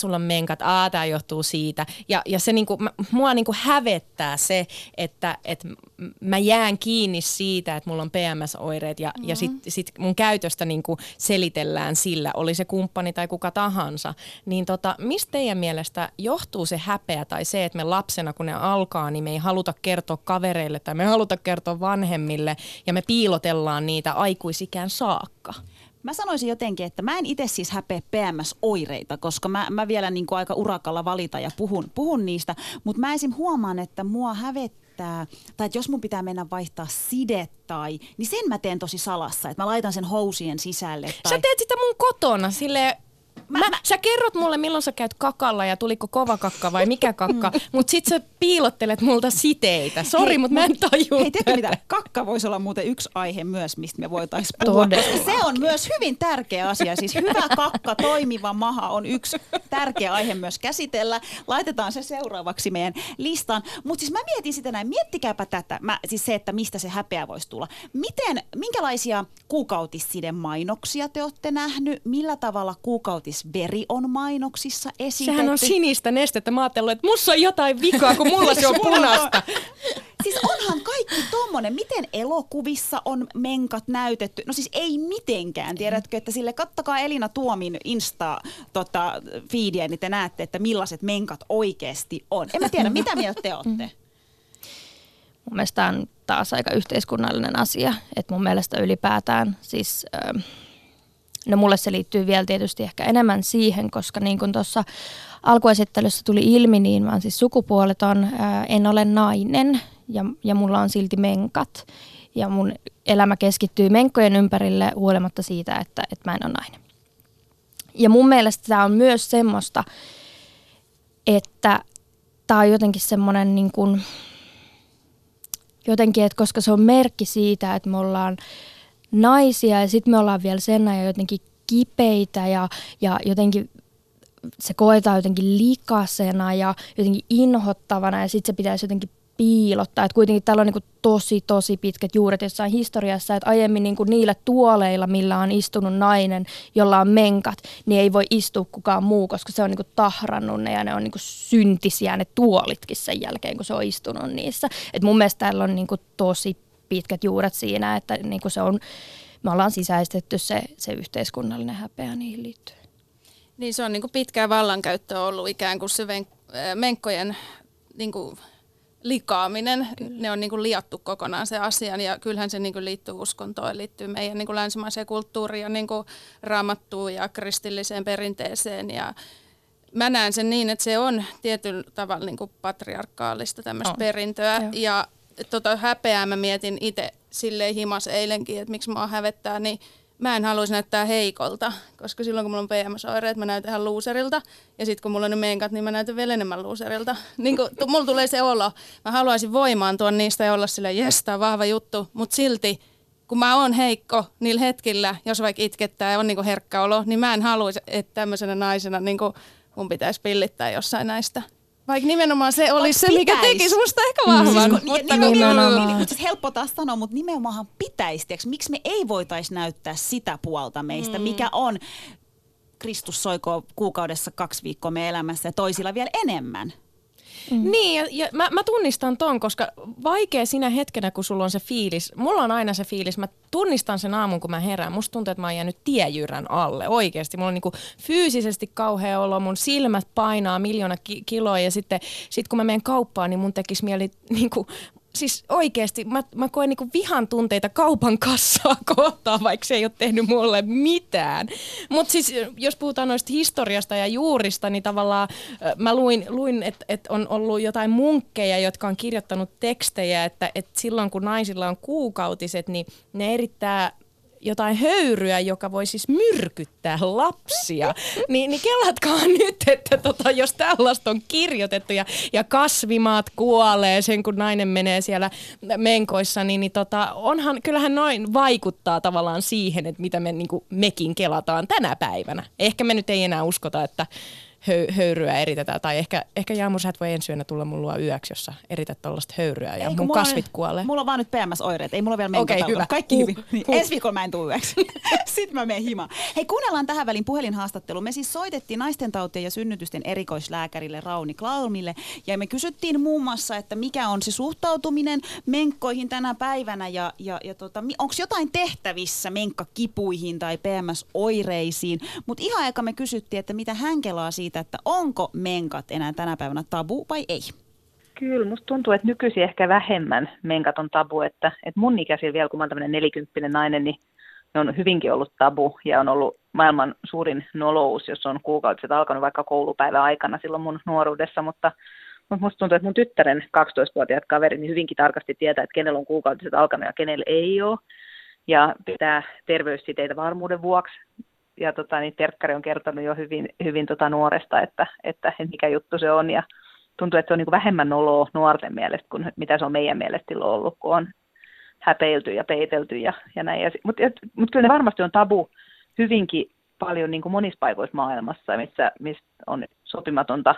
sulla on menkat, tää johtuu siitä. Ja se niinku, mua niinku hävettää se, että mä jään kiinni siitä, että mulla on PMS-oireet ja, ja sit mun käytöstä niinku selitellään sillä, oli se kumppani tai kuka tahansa. Niin mistä teidän mielestä johtuu se häpeä tai se, että me lapsena kun ne alkaa, niin me ei haluta kertoa kavereille tai me ei haluta kertoa vanhemmille ja me piilotellaan niitä aikuisikään saakka? Mä sanoisin jotenkin, että mä en itse siis häpeä PMS-oireita, koska mä vielä niin kuin aika urakalla valita ja puhun niistä. Mutta mä esim. Huomaan, että mua hävettää, tai että jos mun pitää mennä vaihtaa sidet, niin sen mä teen tosi salassa, että mä laitan sen housien sisälle. Tai... Sä teet sitä mun kotona silleen... Sä kerrot mulle, milloin sä käyt kakalla ja tuliko kova kakka vai mikä kakka, mutta sit sä piilottelet multa siteitä. Sori, mutta mä en tajua. Hei, tiedätkö mitä? Kakka voisi olla muuten yksi aihe myös, mistä me voitaisiin puhua. Se on myös hyvin tärkeä asia. Siis hyvä kakka, toimiva maha on yksi tärkeä aihe myös käsitellä. Laitetaan se seuraavaksi meidän listaan. Mutta siis mä mietin sitä näin, miettikääpä tätä, siis se, että mistä se häpeä voisi tulla. Minkälaisia kuukautisside-mainoksia te olette nähnyt? Millä tavalla kuukautisveri on mainoksissa esitetty? Sehän on sinistä nestettä. Mä ajattelin, että musta on jotain vikaa, kun mulla se on punaista. Siis onhan kaikki tommonen. Miten elokuvissa on menkat näytetty? No siis ei mitenkään, tiedätkö, että sille kattokaa Elina Tuomin Insta-fiidiä, niin te näette, että millaiset menkat oikeasti on. En mä tiedä, mitä mieltä te ootte? Mun mielestä tämä on taas aika yhteiskunnallinen asia, että mun mielestä ylipäätään siis... No mulle se liittyy vielä tietysti ehkä enemmän siihen, koska niin kuin tuossa alkuesittelyssä tuli ilmi, niin mä oon siis sukupuoleton, en ole nainen ja mulla on silti menkat. Ja mun elämä keskittyy menkkojen ympärille huolimatta siitä, että mä en ole nainen. Ja mun mielestä tämä on myös semmoista, että tämä on jotenkin semmoinen niin kuin, jotenkin, että koska se on merkki siitä, että me ollaan naisia ja sitten me ollaan vielä sen ajan jotenkin kipeitä ja jotenkin se koetaan jotenkin likasena ja jotenkin inhottavana ja sitten se pitäisi jotenkin piilottaa. Et kuitenkin täällä on niinku tosi pitkät juuret jossain historiassa, että aiemmin niinku niillä tuoleilla, millä on istunut nainen, jolla on menkat, niin ei voi istua kukaan muu, koska se on niinku tahrannut ne ja ne on niinku syntisiä ne tuolitkin sen jälkeen, kun se on istunut niissä. Et mun mielestä täällä on niinku tosi pitkät juuret siinä, että niin kuin se on, me ollaan sisäistetty se yhteiskunnallinen häpeä niihin liittyen. Niin se on niin kuin pitkää vallankäyttöä ollut ikään kuin se menkkojen niin kuin likaaminen. Kyllä. Ne on niin kuin liattu kokonaan se asian ja kyllähän se niin kuin liittyy uskontoon, liittyy meidän niin kuin länsimaiseen kulttuuriin ja niin kuin Raamattuun ja kristilliseen perinteeseen ja mä näen sen niin, että se on tietyllä tavalla niin kuin patriarkaalista tämmöistä perintöä. Joo. Ja häpeää mä mietin itse silleen himas eilenkin, että miksi mua hävettää, niin mä en haluaisi näyttää heikolta, koska silloin kun mulla on PMS-oireet, mä näytän ihan luuserilta ja sitten kun mulla on ne menkat, niin mä näytän vielä enemmän luuserilta. Niin kun, mulla tulee se olo, mä haluaisin voimaantua niistä ja olla silleen, jes, tää on vahva juttu, mutta silti kun mä oon heikko niillä hetkillä, jos vaikka itkettää ja on niinku herkkä olo, niin mä en haluaisi, että tämmöisenä naisena niinku mun pitäisi pillittää jossain näistä. Vaikka nimenomaan se olisi se, mikä tekisi musta ehkä vahvan. Mutta siis helppo taas sanoa, mutta nimenomaan pitäisi. Miksi me ei voitaisi näyttää sitä puolta meistä, mikä on Kristus soikoo kuukaudessa 2 viikkoa meidän elämässä ja toisilla vielä enemmän? Mm. Niin, ja mä tunnistan ton, koska vaikea sinä hetkenä, kun sulla on se fiilis, mulla on aina se fiilis, mä tunnistan sen aamun, kun mä herään, musta tuntuu, että mä oon jäänyt tiejyrän alle, oikeesti. Mulla on niinku fyysisesti kauhea olo, mun silmät painaa 1 000 000 kiloa ja sit kun mä menen kauppaan, niin mun tekisi mieli niinku... Siis oikeasti mä koen niinku vihan tunteita kaupan kassaa kohtaan, vaikka se ei ole tehnyt mulle mitään. Mutta siis jos puhutaan noista historiasta ja juurista, niin tavallaan mä luin että on ollut jotain munkkeja, jotka on kirjoittanut tekstejä, että silloin kun naisilla on kuukautiset, niin ne erittää jotain höyryä, joka voi siis myrkyttää lapsia, niin kelatkaa nyt, että jos tällaista on kirjoitettu ja kasvimaat kuolee sen, kun nainen menee siellä menkoissa, niin kyllähän noin vaikuttaa tavallaan siihen, että mitä me mekin kelataan tänä päivänä. Ehkä me nyt ei enää uskota, että höyryä eritetään. Tai ehkä Jaamu, sä et voi ensi yönä tulla mun luo yöksi, jos sä erität tollaista höyryä ja mun kasvit kuolee. Mulla on vaan nyt PMS-oireet. Ei mulla vielä menkotautua. Okay, hyvä. Kaikki hyvin. Niin, ensi viikolla mä en tuu yöksi. Sitten mä menen himaan. Hei, kuunnellaan tähän välin puhelinhaastattelu. Me siis soitettiin naistentautien ja synnytysten erikoislääkärille Rauni Klaumille. Ja me kysyttiin muun muassa, että mikä on se suhtautuminen menkkoihin tänä päivänä. Ja onko jotain tehtävissä menkkakipuihin tai PMS-oireisiin. Mutta ihan aika me kysyttiin, että mitä hän kelaa siitä, että onko menkat enää tänä päivänä tabu vai ei? Kyllä, musta tuntuu, että nykyisin ehkä vähemmän menkat on tabu. Että mun ikäisillä vielä, kun mä oon tämmöinen 40 nainen, niin ne on hyvinkin ollut tabu ja on ollut maailman suurin nolous, jos on kuukautiset alkanut vaikka koulupäivän aikana silloin mun nuoruudessa, mutta musta tuntuu, että mun tyttären 12-vuotiaat kaverit niin hyvinkin tarkasti tietää, että kenellä on kuukautiset alkanut ja kenellä ei ole, ja pitää terveyssiteitä varmuuden vuoksi. Ja niin terkkari on kertonut jo hyvin nuoresta, että mikä juttu se on. Ja tuntuu, että se on niin vähemmän noloa nuorten mielestä kuin mitä se on meidän mielestä silloin ollut, kun on häpeilty ja peitelty ja näin. Mutta kyllä ne varmasti on tabu hyvinkin paljon niin kuin monissa paikoissa maailmassa, missä on sopimatonta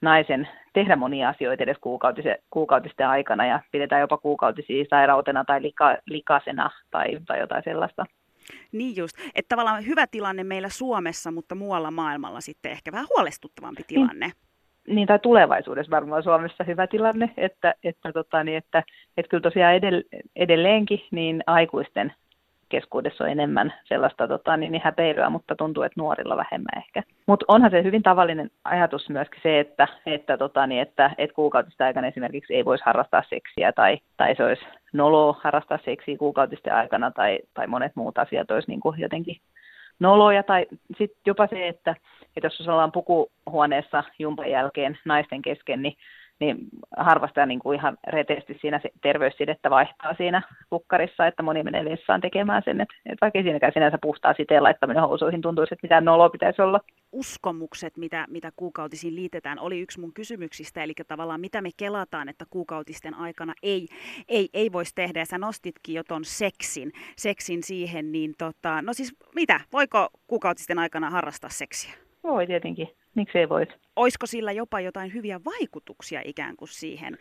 naisen tehdä monia asioita edes kuukautisten aikana. Ja pidetään jopa kuukautisia sairautena tai likasena tai jotain sellaista. Niin just, että tavallaan hyvä tilanne meillä Suomessa, mutta muualla maailmalla sitten ehkä vähän huolestuttavampi tilanne. Niin tai tulevaisuudessa varmaan Suomessa hyvä tilanne, että kyllä tosiaan edelleenkin niin aikuisten keskuudessa on enemmän sellaista häpeilyä, mutta tuntuu, että nuorilla vähemmän ehkä. Mutta onhan se hyvin tavallinen ajatus myöskin se, että kuukautisten aikana esimerkiksi ei voisi harrastaa seksiä tai se olisi noloa harrastaa seksiä kuukautisten aikana tai monet muut asiat olisi niin kuin jotenkin noloja. Tai sitten jopa se, että jos ollaan pukuhuoneessa jumpan jälkeen naisten kesken, niin harvastaa niin kuin ihan reteesti siinä terveyssidettä vaihtaa siinä pukkarissa, että moni menee vessaan tekemään sen, että vaikka ei siinäkään sinänsä puhtaa siteen laittaminen housuihin tuntuisi, että mitään noloa pitäisi olla. Uskomukset, mitä kuukautisiin liitetään, oli yksi mun kysymyksistä, eli tavallaan mitä me kelataan, että kuukautisten aikana ei voisi tehdä, ja sä nostitkin jo ton seksin siihen, niin no siis mitä, voiko kuukautisten aikana harrastaa seksiä? Voi tietenkin. Miksei voisi? Olisiko sillä jopa jotain hyviä vaikutuksia ikään kuin siihen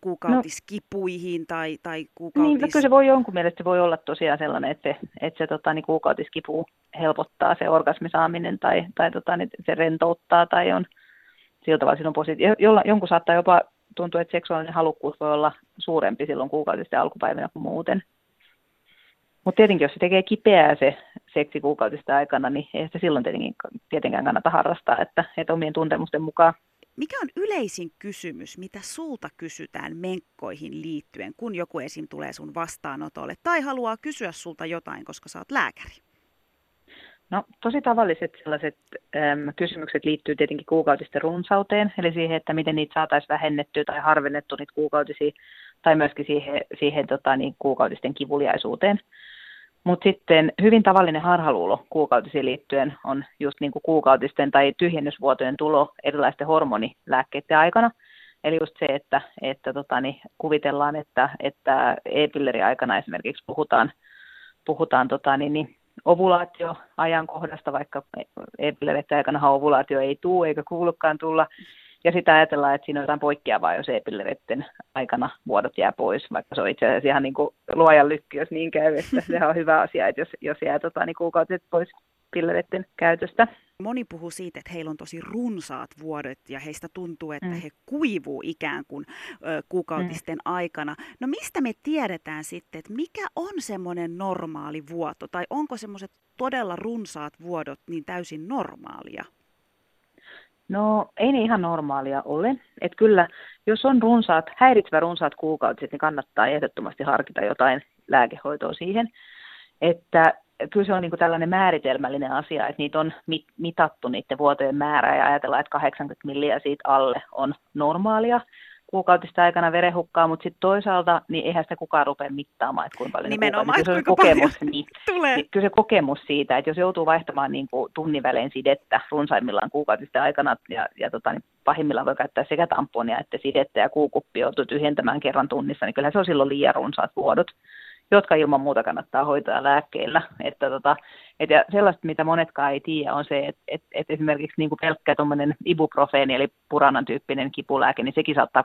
kuukautiskipuihin tai kuukautis... Niin, kyllä se voi jonkun mielestä voi olla tosiaan sellainen, että se kuukautiskipu helpottaa se orgasmisaaminen tai se rentouttaa tai on sillä tavalla silloin jonkun saattaa jopa tuntua, että seksuaalinen halukkuus voi olla suurempi silloin kuukautisten alkupäivänä kuin muuten. Mutta tietenkin, jos se tekee kipeää se seksi kuukautista aikana, niin ei se silloin tietenkään kannata harrastaa, että omien tuntemusten mukaan. Mikä on yleisin kysymys, mitä sulta kysytään menkkoihin liittyen, kun joku esim. Tulee sun vastaanotolle tai haluaa kysyä sulta jotain, koska sä oot lääkäri? No tosi tavalliset sellaiset kysymykset liittyy tietenkin kuukautisten runsauteen, eli siihen, että miten niitä saataisiin vähennettyä tai harvennettua niitä kuukautisia, tai myöskin siihen kuukautisten kivuliaisuuteen. Mutta sitten hyvin tavallinen harhaluulo kuukautisiin liittyen on just niinku kuukautisten tai tyhjennysvuotojen tulo erilaisten hormonilääkkeiden aikana. Eli just se, että kuvitellaan, että e-pilleri aikana esimerkiksi puhutaan ovulaatioajankohdasta, vaikka e-pillereiden aikana ovulaatio ei tule eikä kuulukaan tulla. Ja sitä ajatellaan, että siinä on jotain poikkeavaa, jos e-pillereiden aikana vuodot jää pois, vaikka se on itse asiassa ihan niin kuin luojan lykky, jos niin käy, että sehän on hyvä asia, että jos jää niin kuukautiset pois pillereiden käytöstä. Moni puhuu siitä, että heillä on tosi runsaat vuodot ja heistä tuntuu, että he kuivuu ikään kuin kuukautisten aikana. No mistä me tiedetään sitten, että mikä on semmoinen normaali vuoto tai onko semmoiset todella runsaat vuodot niin täysin normaalia? No ei ne ihan normaalia ole. Että kyllä, jos on häiritsevä runsaat kuukautiset, niin kannattaa ehdottomasti harkita jotain lääkehoitoa siihen. Että kyllä se on niin kuin tällainen määritelmällinen asia, että niitä on mitattu niiden vuotojen määrää ja ajatellaan, että 80 milliä siitä alle on normaalia. kuukautista aikana verenhukkaa, mutta sitten toisaalta niin eihän sitä kukaan rupea mittaamaan, että kuinka paljon tulee. Niin, kyllä se kokemus siitä, että jos joutuu vaihtamaan niin kuin tunnin välein sidettä runsaimmillaan kuukautista aikana ja niin pahimmillaan voi käyttää sekä tamponia että sidettä ja kuukuppi joutuu tyhjentämään kerran tunnissa, niin kyllähän se on silloin liian runsaat vuodot, jotka ilman muuta kannattaa hoitaa lääkkeillä. Ja sellaista, mitä monetkaan ei tiedä, on se, että esimerkiksi niin kuin pelkkä tuommoinen ibuprofeeni, eli puranan tyyppinen kipulääke, niin sekin saattaa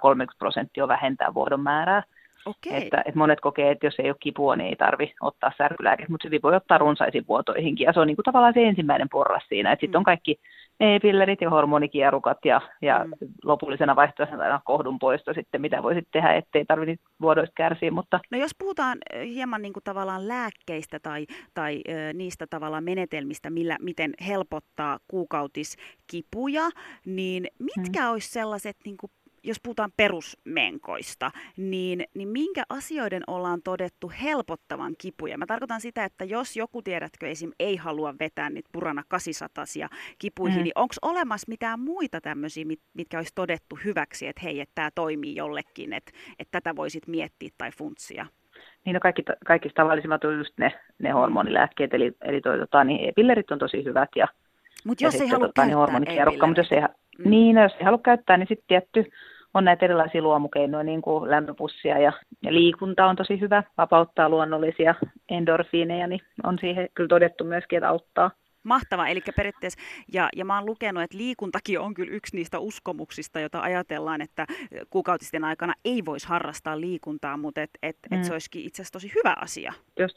30% vähentää vuodon määrää. Okay. Että monet kokee, että jos ei ole kipua, niin ei tarvitse ottaa särkylääkettä, mutta hyvin voi ottaa runsaisiin vuotoihinkin. Ja se on niin kuin tavallaan se ensimmäinen porras siinä, että sitten on kaikki e-pillerit ja hormonikierukat ja lopullisena vaihtoehtona kohdunpoisto sitten, mitä voi sitten tehdä, ettei tarvitse vuodoista kärsiä. Mutta... No jos puhutaan hieman niin kuin tavallaan lääkkeistä tai niistä tavallaan menetelmistä, miten helpottaa kuukautiskipuja, niin mitkä olisi sellaiset... Niin kuin jos puhutaan perusmenkoista, niin minkä asioiden ollaan todettu helpottavan kipuja? Mä tarkoitan sitä, että jos joku, tiedätkö, esim. Ei halua vetää niitä purana 800-sia kipuihin, niin onko olemassa mitään muita tämmöisiä, mitkä olisi todettu hyväksi, että hei, että tämä toimii jollekin, että tätä voisit miettiä tai funtsia? Niin no kaikista tavallisimmat on just ne hormonilääkkeet, eli niin e-pillerit on tosi hyvät ja... Mutta jos ei halua käyttää niin sitten tietty on näitä erilaisia luomukeinoja, niin kuin lämpöpussia ja liikunta on tosi hyvä, vapauttaa luonnollisia endorfiineja, niin on siihen kyllä todettu myöskin, että auttaa. Mahtavaa, eli periaatteessa, ja mä oon lukenut, että liikuntakin on kyllä yksi niistä uskomuksista, jota ajatellaan, että kuukautisten aikana ei voisi harrastaa liikuntaa, mutta et se olisikin itse asiassa tosi hyvä asia. Jos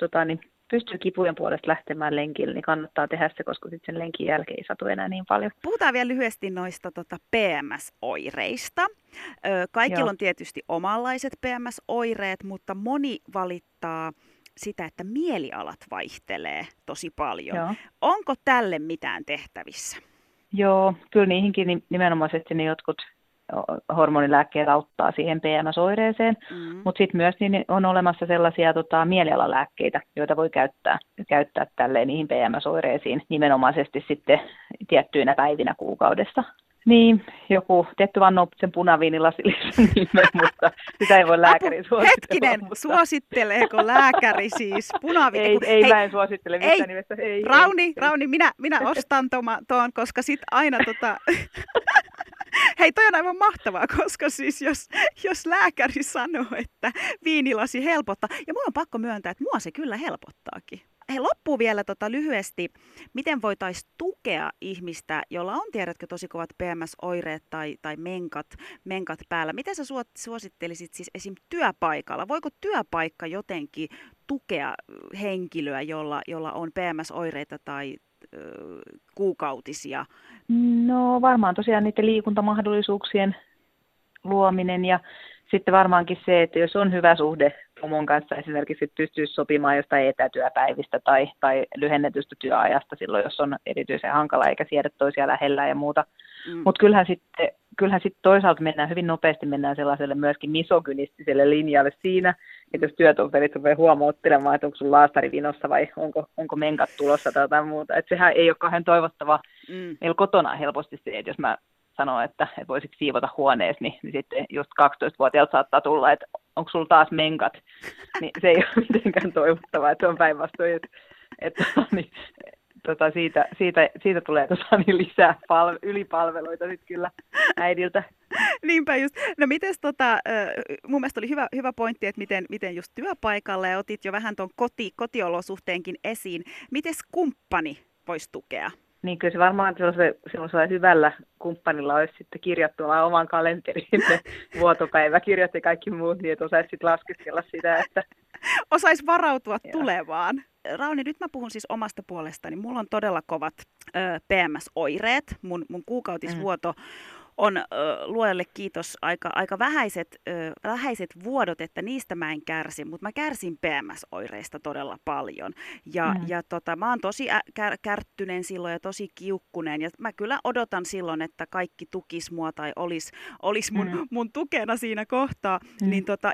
pystyy kipujen puolesta lähtemään lenkille, niin kannattaa tehdä se, koska sitten sen lenkin jälkeen ei satu enää niin paljon. Puhutaan vielä lyhyesti noista PMS-oireista. Kaikilla on tietysti omanlaiset PMS-oireet, mutta moni valittaa sitä, että mielialat vaihtelee tosi paljon. Joo. Onko tälle mitään tehtävissä? Joo, kyllä niihinkin nimenomaisesti ne jotkut hormonilääkkeet auttaa siihen PMS-oireeseen, mutta sitten myös niin on olemassa sellaisia mielialalääkkeitä, joita voi käyttää tälleen niihin PMS-oireisiin nimenomaisesti sitten tiettyinä päivinä kuukaudessa. Niin, joku tietty vannoo sen punaviinilasillisen nimen, mutta sitä ei voi lääkäri suositella. Hetkinen, mutta... suositteleeko lääkäri siis punaviini? Ei, mä en suosittele missään nimessä. Ei, Rauni, minä ostan tuon, koska sit aina Hei, toi on aivan mahtavaa, koska siis jos lääkäri sanoo, että viinilasi helpottaa, ja mulla on pakko myöntää, että mua se kyllä helpottaakin. Hei, loppuu vielä lyhyesti, miten voitaisiin tukea ihmistä, jolla on, tiedätkö, tosi kovat PMS-oireet tai menkat päällä. Miten sä suosittelisit siis esim. Työpaikalla? Voiko työpaikka jotenkin tukea henkilöä, jolla on PMS-oireita tai kuukautisia? No varmaan tosiaan niiden liikuntamahdollisuuksien luominen ja sitten varmaankin se, että jos on hyvä suhde pomon kanssa esimerkiksi pystyisi sopimaan jostain etätyöpäivistä tai lyhennetystä työajasta silloin, jos on erityisen hankala eikä siedä toisia lähellä ja muuta. Mutta kyllähän sitten toisaalta hyvin nopeasti mennään sellaiselle myöskin misogynistiselle linjalle siinä, että jos työtoverit rupeaa huomauttelemaan, että onko sun laastari vinossa vai onko menkat tulossa tai jotain muuta. Että sehän ei ole kauhean toivottavaa. Meillä kotona helposti se, että jos mä sanon, että voisitko siivota huoneesi, niin sitten just 12-vuotiaalta saattaa tulla, että onko sulla taas menkat. Niin se ei ole mitenkään toivottavaa, että se on päinvastoin, siitä tulee niin lisää ylipalveluita nyt kyllä äidiltä. Niinpä just. No mites mun mielestä oli hyvä pointti, että miten just työpaikalle ja otit jo vähän tuon kotiolosuhteenkin esiin. Mites kumppani voisi tukea? Niin kyllä se varmaan sellaisella hyvällä kumppanilla olisi sitten kirjattuna oman kalenteriin ne vuotopäiväkirjat ja kaikki muut, niin että osaisi sitten laskeskella sitä, että... Osaisi varautua tulevaan. Rauni, nyt mä puhun siis omasta puolestani. Mulla on todella kovat PMS-oireet. Mun kuukautisvuoto on luojalle kiitos aika vähäiset vuodot, että niistä mä en kärsi, mutta mä kärsin PMS-oireista todella paljon. Ja mä oon tosi kärttyneen silloin ja tosi kiukkuneen ja mä kyllä odotan silloin, että kaikki tukisi mua tai olisi mun tukena siinä kohtaa.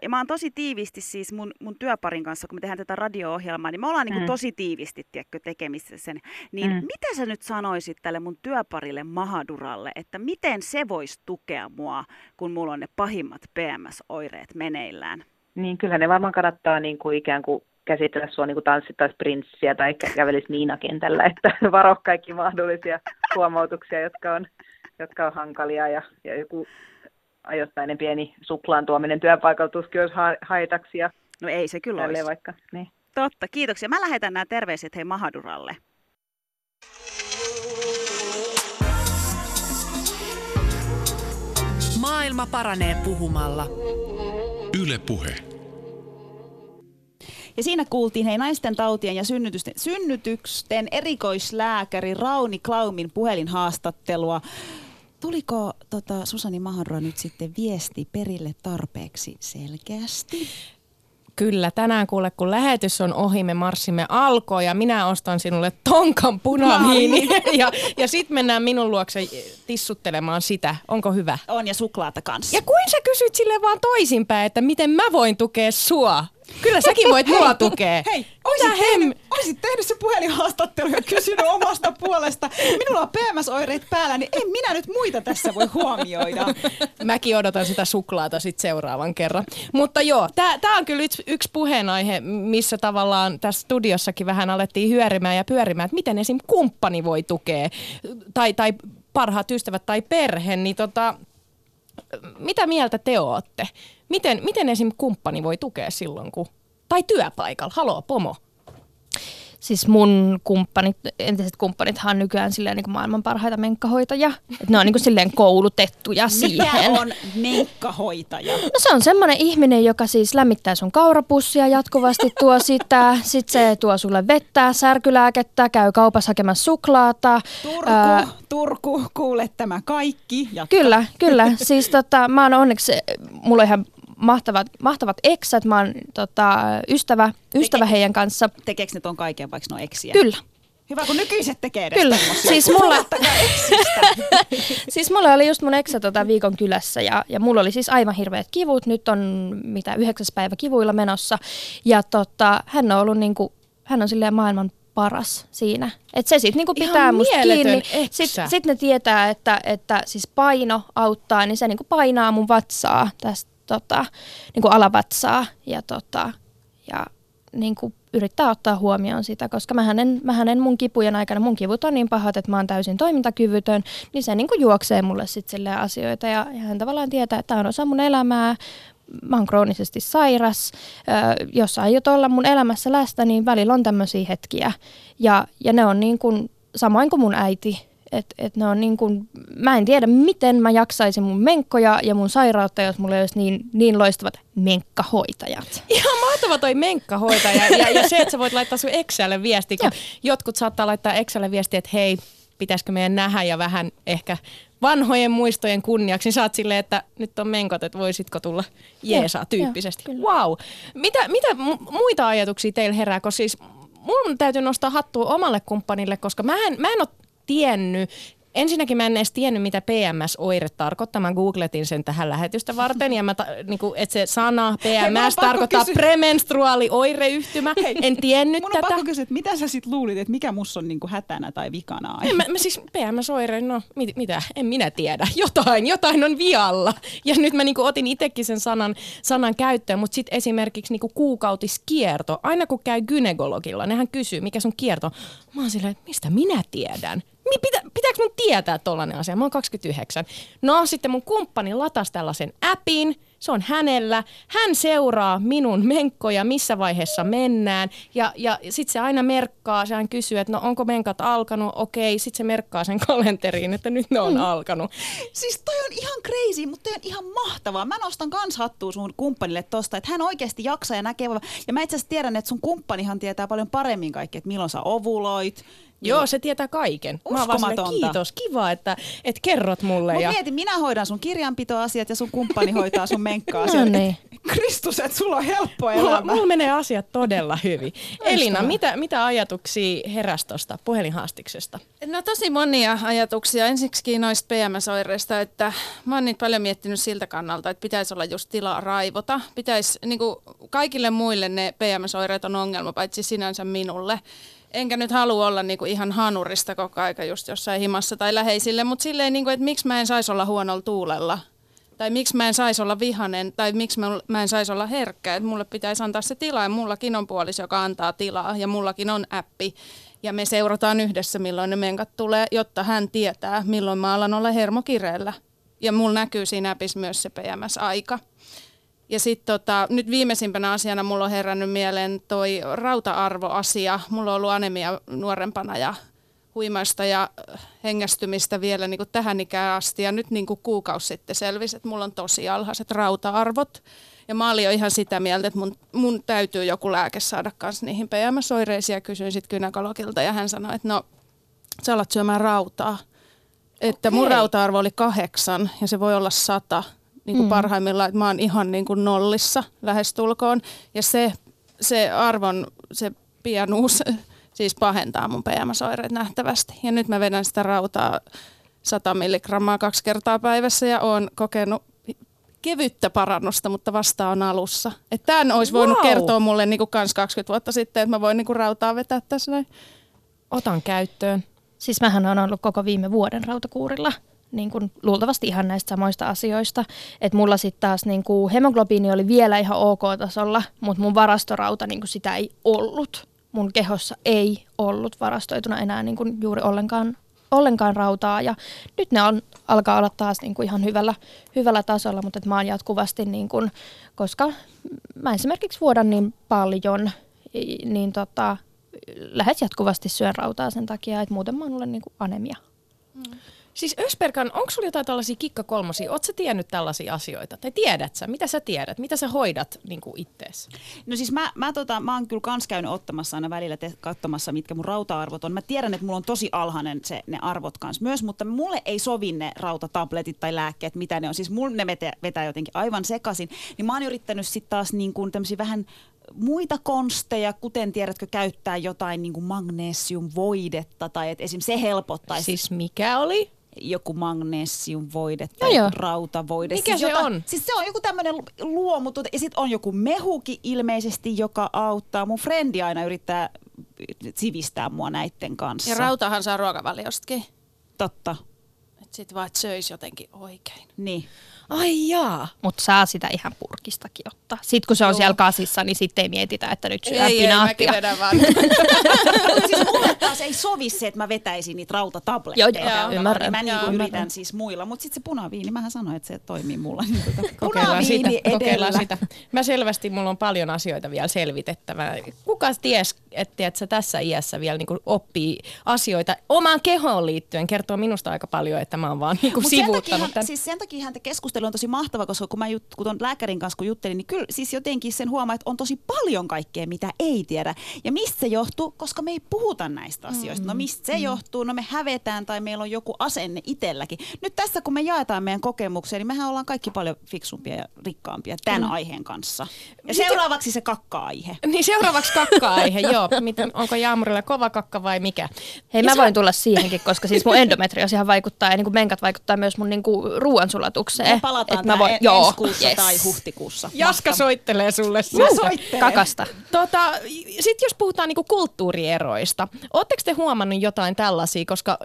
Ja mä oon tosi tiivisti siis mun työparin kanssa, kun me tehdään tätä radio-ohjelmaa, niin me ollaan niin kuin tosi tiivisti tekemisissä sen. Niin mitä sä nyt sanoisit tälle mun työparille Mahaduralle, että miten se voi voisi tukea mua, kun mulla on ne pahimmat PMS-oireet meneillään? Niin kyllä ne varmaan kannattaa niin kuin ikään kuin käsitellä sua niin kuin tanssittaisi prinssiä tai kävelisi miinakentällä, että varo kaikki mahdollisia huomautuksia, jotka on hankalia ja joku ajoittainen pieni suklaan tuominen työpaikalta tuskin olisi haitaksi. No ei se kyllä olisi. Vaikka, niin. Totta, kiitoksia. Mä lähetän nämä terveiset hei Mahaduralle. Maailma paranee puhumalla. Yle Puhe. Ja siinä kuultiin hei naisten tautien ja synnytysten erikoislääkäri Rauni Klaumin puhelinhaastattelua. Tuliko Susani Mahadura nyt sitten viesti perille tarpeeksi selkeästi? Kyllä, tänään kuule, kun lähetys on ohi, me marssimme Alkoon ja minä ostan sinulle tonkan punaviiniä ja sit mennään minun luokse tissuttelemaan sitä. Onko hyvä? On ja suklaata kanssa. Ja kuin sä kysyt sille vaan toisinpäin, että miten mä voin tukea sua? Kyllä säkin voit mua tukea. Hei, oisit tehnyt se puhelinhaastattelu ja kysynyt omasta puolesta. Minulla on PMS-oireet päällä, niin en minä nyt muita tässä voi huomioida. Mäkin odotan sitä suklaata sitten seuraavan kerran. Mutta joo, tää on kyllä yksi puheenaihe, missä tavallaan tässä studiossakin vähän alettiin hyörimään ja pyörimään, että miten esim. Kumppani voi tukea tai parhaat ystävät tai perhe, niin mitä mieltä te ootte? Miten esim. Kumppani voi tukea silloin, kun... Tai työpaikalla, haloo pomo. Siis mun kumppanit, entiset kumppanithan nykyään silleen niin kuin maailman parhaita menkkahoitajia. Et ne on niin kuin silleen koulutettuja siihen. Mikä on menkkahoitaja? No se on semmoinen ihminen, joka siis lämmittää sun kaurapussia jatkuvasti, tuo sitä. Sitten se tuo sulle vettä, särkylääkettä, käy kaupassa hakemassa suklaata. Turku, kuule tämä kaikki. Jatka. Kyllä. Siis mä oon onneksi, mulla on ihan... Mahtavat eksät. Mä oon ystävä heidän kanssa. Tekeekö ne ton kaiken, vaikka ne on eksiä? Kyllä. Hyvä, kun nykyiset tekee edes kyllä. Siis mulla oli just mun eksä viikon kylässä ja mulla oli siis aivan hirveät kivut. Nyt on 9. päivä kivuilla menossa. Ja hän on ollut hän on silleen maailman paras siinä. Et se sitten pitää musta kiinni. Sit ne tietää, että siis paino auttaa, niin se painaa mun vatsaa tästä. Alavatsaa ja, yrittää ottaa huomioon sitä, koska mähän en mun kipujen aikana, mun kivut on niin pahat, että mä oon täysin toimintakyvytön, niin se juoksee mulle sit silleen asioita ja hän tavallaan tietää, että tämä on osa mun elämää, mä oon kroonisesti sairas, jos sä aiot olla mun elämässä läsnä, niin välillä on tämmöisiä hetkiä ja ne on samoin kuin mun äiti. Et ne on mä en tiedä, miten mä jaksaisin mun menkkoja ja mun sairautta, jos mulla ei olisi niin loistavat menkkahoitajat. Ihan mahtava toi menkkahoitaja ja se, että sä voit laittaa sun Excelille viestiä, kun jotkut saattaa laittaa Excelille viestiä, että hei, pitäisikö meidän nähdä ja vähän ehkä vanhojen muistojen kunniaksi, niin sä oot silleen, että nyt on menkot, että voisitko tulla jeesaa tyyppisesti. Wow. Mitä muita ajatuksia teillä herää, koska siis mun täytyy nostaa hattua omalle kumppanille, koska mä en ole tiennyt. Ensinnäkin mä en edes tiennyt, mitä PMS-oire tarkoittaa. Mä googletin sen tähän lähetystä varten, ja että se sana PMS tarkoittaa premenstruaali oireyhtymä. Hei, en tiennyt tätä. Mun on pakko kysyä, että mitä sä sit luulit, että mikä musta on hätänä tai vikana? Mä siis PMS-oire, no mitä? En minä tiedä. Jotain on vialla. Ja nyt mä otin itsekin sen sanan käyttöön, mutta sit esimerkiksi kuukautiskierto. Aina kun käy gynekologilla, nehän kysyy, mikä sun kierto. Mä oon silleen, että mistä minä tiedän? Pitääkö mun tietää tollainen asia? Mä oon 29. No sitten mun kumppani latasi tällaisen appin. Se on hänellä. Hän seuraa minun menkkoja, missä vaiheessa mennään. Ja sit se aina merkkaa. Sehän kysyy, että no onko menkat alkanut? Okei. Sit se merkkaa sen kalenteriin, että nyt ne on alkanut. Siis toi on ihan crazy, mutta toi on ihan mahtavaa. Mä nostan kans hattua sun kumppanille tosta, että hän oikeesti jaksaa ja näkee. Ja mä itse asiassa tiedän, että sun kumppanihan tietää paljon paremmin kaikki, että milloin sä ovuloit. Joo, se tietää kaiken. Uskomatonta. Kiitos, kiva, että kerrot mulle. Mut mieti, minä hoidan sun kirjanpitoasiat ja sun kumppani hoitaa sun menkka-asiat. No niin. Kristus, että sulla on helppo elämä. Mulla menee asiat todella hyvin. Elina, mitä ajatuksia heräsi tuosta puhelinhaastiksesta? No tosi monia ajatuksia. Ensiksikin noista PMS-oireista, että mä oon niitä paljon miettinyt siltä kannalta, että pitäisi olla just tilaa raivota. Pitäisi, niin kuin kaikille muille ne PMS-oireet on ongelma, paitsi sinänsä minulle. enkä nyt halua olla niinku ihan hanurista koko aika just jossain himassa tai läheisille, mutta silleen, niinku, että miksi mä en saisi olla huonolla tuulella, tai miksi mä en saisi olla vihanen, tai miksi mä en saisi olla herkkä, että mulle pitäisi antaa se tila, ja mullakin on puolis, joka antaa tilaa, ja mullakin on appi, ja me seurataan yhdessä, milloin ne menkat tulee, jotta hän tietää, milloin mä alan olla hermokireellä, ja mulla näkyy siinä appissa myös se PMS-aika. Ja sitten nyt viimeisimpänä asiana mulla on herännyt mieleen toi rauta-arvoasia. Mulla on ollut anemia nuorempana ja huimaista ja hengästymistä vielä niin kuin tähän ikään asti. Ja nyt niin kuin kuukausi sitten selvisi, että mulla on tosi alhaiset rauta-arvot. Ja mä olin jo ihan sitä mieltä, että mun täytyy joku lääke saada kanssa niihin PMS-oireisiin. Ja kysyin sitten gynekologilta ja hän sanoi, että no sä alat syömään rautaa. Että mun rauta-arvo oli 8 ja se voi olla 100. Niin kuin parhaimmillaan, että mä oon ihan niin kuin nollissa lähestulkoon. Ja se arvon, se pienuus siis pahentaa mun PMS-oireet nähtävästi. Ja nyt mä vedän sitä rautaa 100 milligrammaa 2 kertaa päivässä ja oon kokenut kevyttä parannusta, mutta vasta on alussa. Että tämän olisi voinut kertoa mulle niin kuin kans 20 vuotta sitten, että mä voin niin kuin rautaa vetää tässä näin. Otan käyttöön. Siis mähän on ollut koko viime vuoden rautakuurilla. Niin kuin luultavasti ihan näistä samoista asioista. Että mulla sitten taas niin kuin hemoglobiini oli vielä ihan ok-tasolla, mutta mun varastorauta niin kuin sitä ei ollut. Mun kehossa ei ollut varastoituna enää niin kuin juuri ollenkaan rautaa. Ja nyt ne alkaa olla taas niin kuin ihan hyvällä tasolla, mutta et mä oon jatkuvasti, niin kuin, koska mä esimerkiksi vuodan niin paljon, niin lähes jatkuvasti syön rautaa sen takia, että muuten mä oon niin kuin anemia. Mm. Siis Ösberkan, onko sulla jotain tällaisia kikkakolmosia? Oletko sä tiennyt tällaisia asioita? Tai tiedät sä? Mitä sä tiedät? Mitä sä hoidat niin kuin ittees? No siis mä oon kyllä kans käynyt ottamassa aina välillä katsomassa, mitkä mun rauta-arvot on. Mä tiedän, että mulla on tosi alhainen ne arvot kans myös, mutta mulle ei sovi ne rautatabletit tai lääkkeet, mitä ne on. Siis mulle ne vetää jotenkin aivan sekaisin. Niin mä oon yrittänyt sit taas niin kuin tämmöisiä vähän muita konsteja, kuten tiedätkö, käyttää jotain niin kuin magnesiumvoidetta tai että esimerkiksi se helpottaisi. Siis mikä oli? Joku magnesiumvoide tai rautavoide. Mikä siis se on? Siis se on joku tämmöinen luomutuote. Ja sitten on joku mehuki ilmeisesti, joka auttaa. Mun frendi aina yrittää sivistää mua näitten kanssa. Ja rautahan saa ruokavaliostakin. Totta. Että sit vaan, et söisi jotenkin oikein. Niin. Ai jaa. Mutta saa sitä ihan purkistakin ottaa. Sitten kun se on siellä kasissa, niin sitten ei mietitä, että nyt syö pinaattia. Ei, mäkin vedän vaan. Mutta siis mulle taas ei sovi se, että mä vetäisin niitä rautatabletteja. Joo, ymmärrän. Mä niinku yritän siis muilla. Mutta sitten se punaviini, mähän sanoin, että se toimii mulla. Punaviini edellä. Mä selvästi, mulla on paljon asioita vielä selvitettävää. Kuka ties, että sä tässä iässä vielä niinku oppii asioita omaan kehoon liittyen. Kertoo minusta aika paljon, että mä oon vaan niinku sivuuttanut tämän. Siis sen takia häntä keskustelu on tosi mahtava, koska kun mä tuon lääkärin kanssa kun juttelin, niin kyllä siis jotenkin sen huomaa, että on tosi paljon kaikkea, mitä ei tiedä. Ja mistä se johtuu? Koska me ei puhuta näistä asioista. No mistä se johtuu? No me hävetään tai meillä on joku asenne itselläkin. Nyt tässä kun me jaetaan meidän kokemuksia, niin mehän ollaan kaikki paljon fiksumpia ja rikkaampia tämän aiheen kanssa. Ja seuraavaksi se kakka-aihe. Niin seuraavaksi kakka-aihe, joo. Onko Jaamurilla kova kakka vai mikä? Hei mä voin tulla siihenkin, koska siis mun endometriosihan vaikuttaa ja niin kuin menkat vaikuttaa myös mun niin kuin ruoansulatukseen. Me palataan tähän ensi kuussa tai huhtikuussa. Jaska soittelee sulle. Soittelee. Kakasta. Sitten jos puhutaan niinku kulttuurieroista, ootteko te huomannut jotain tällaisia? Koska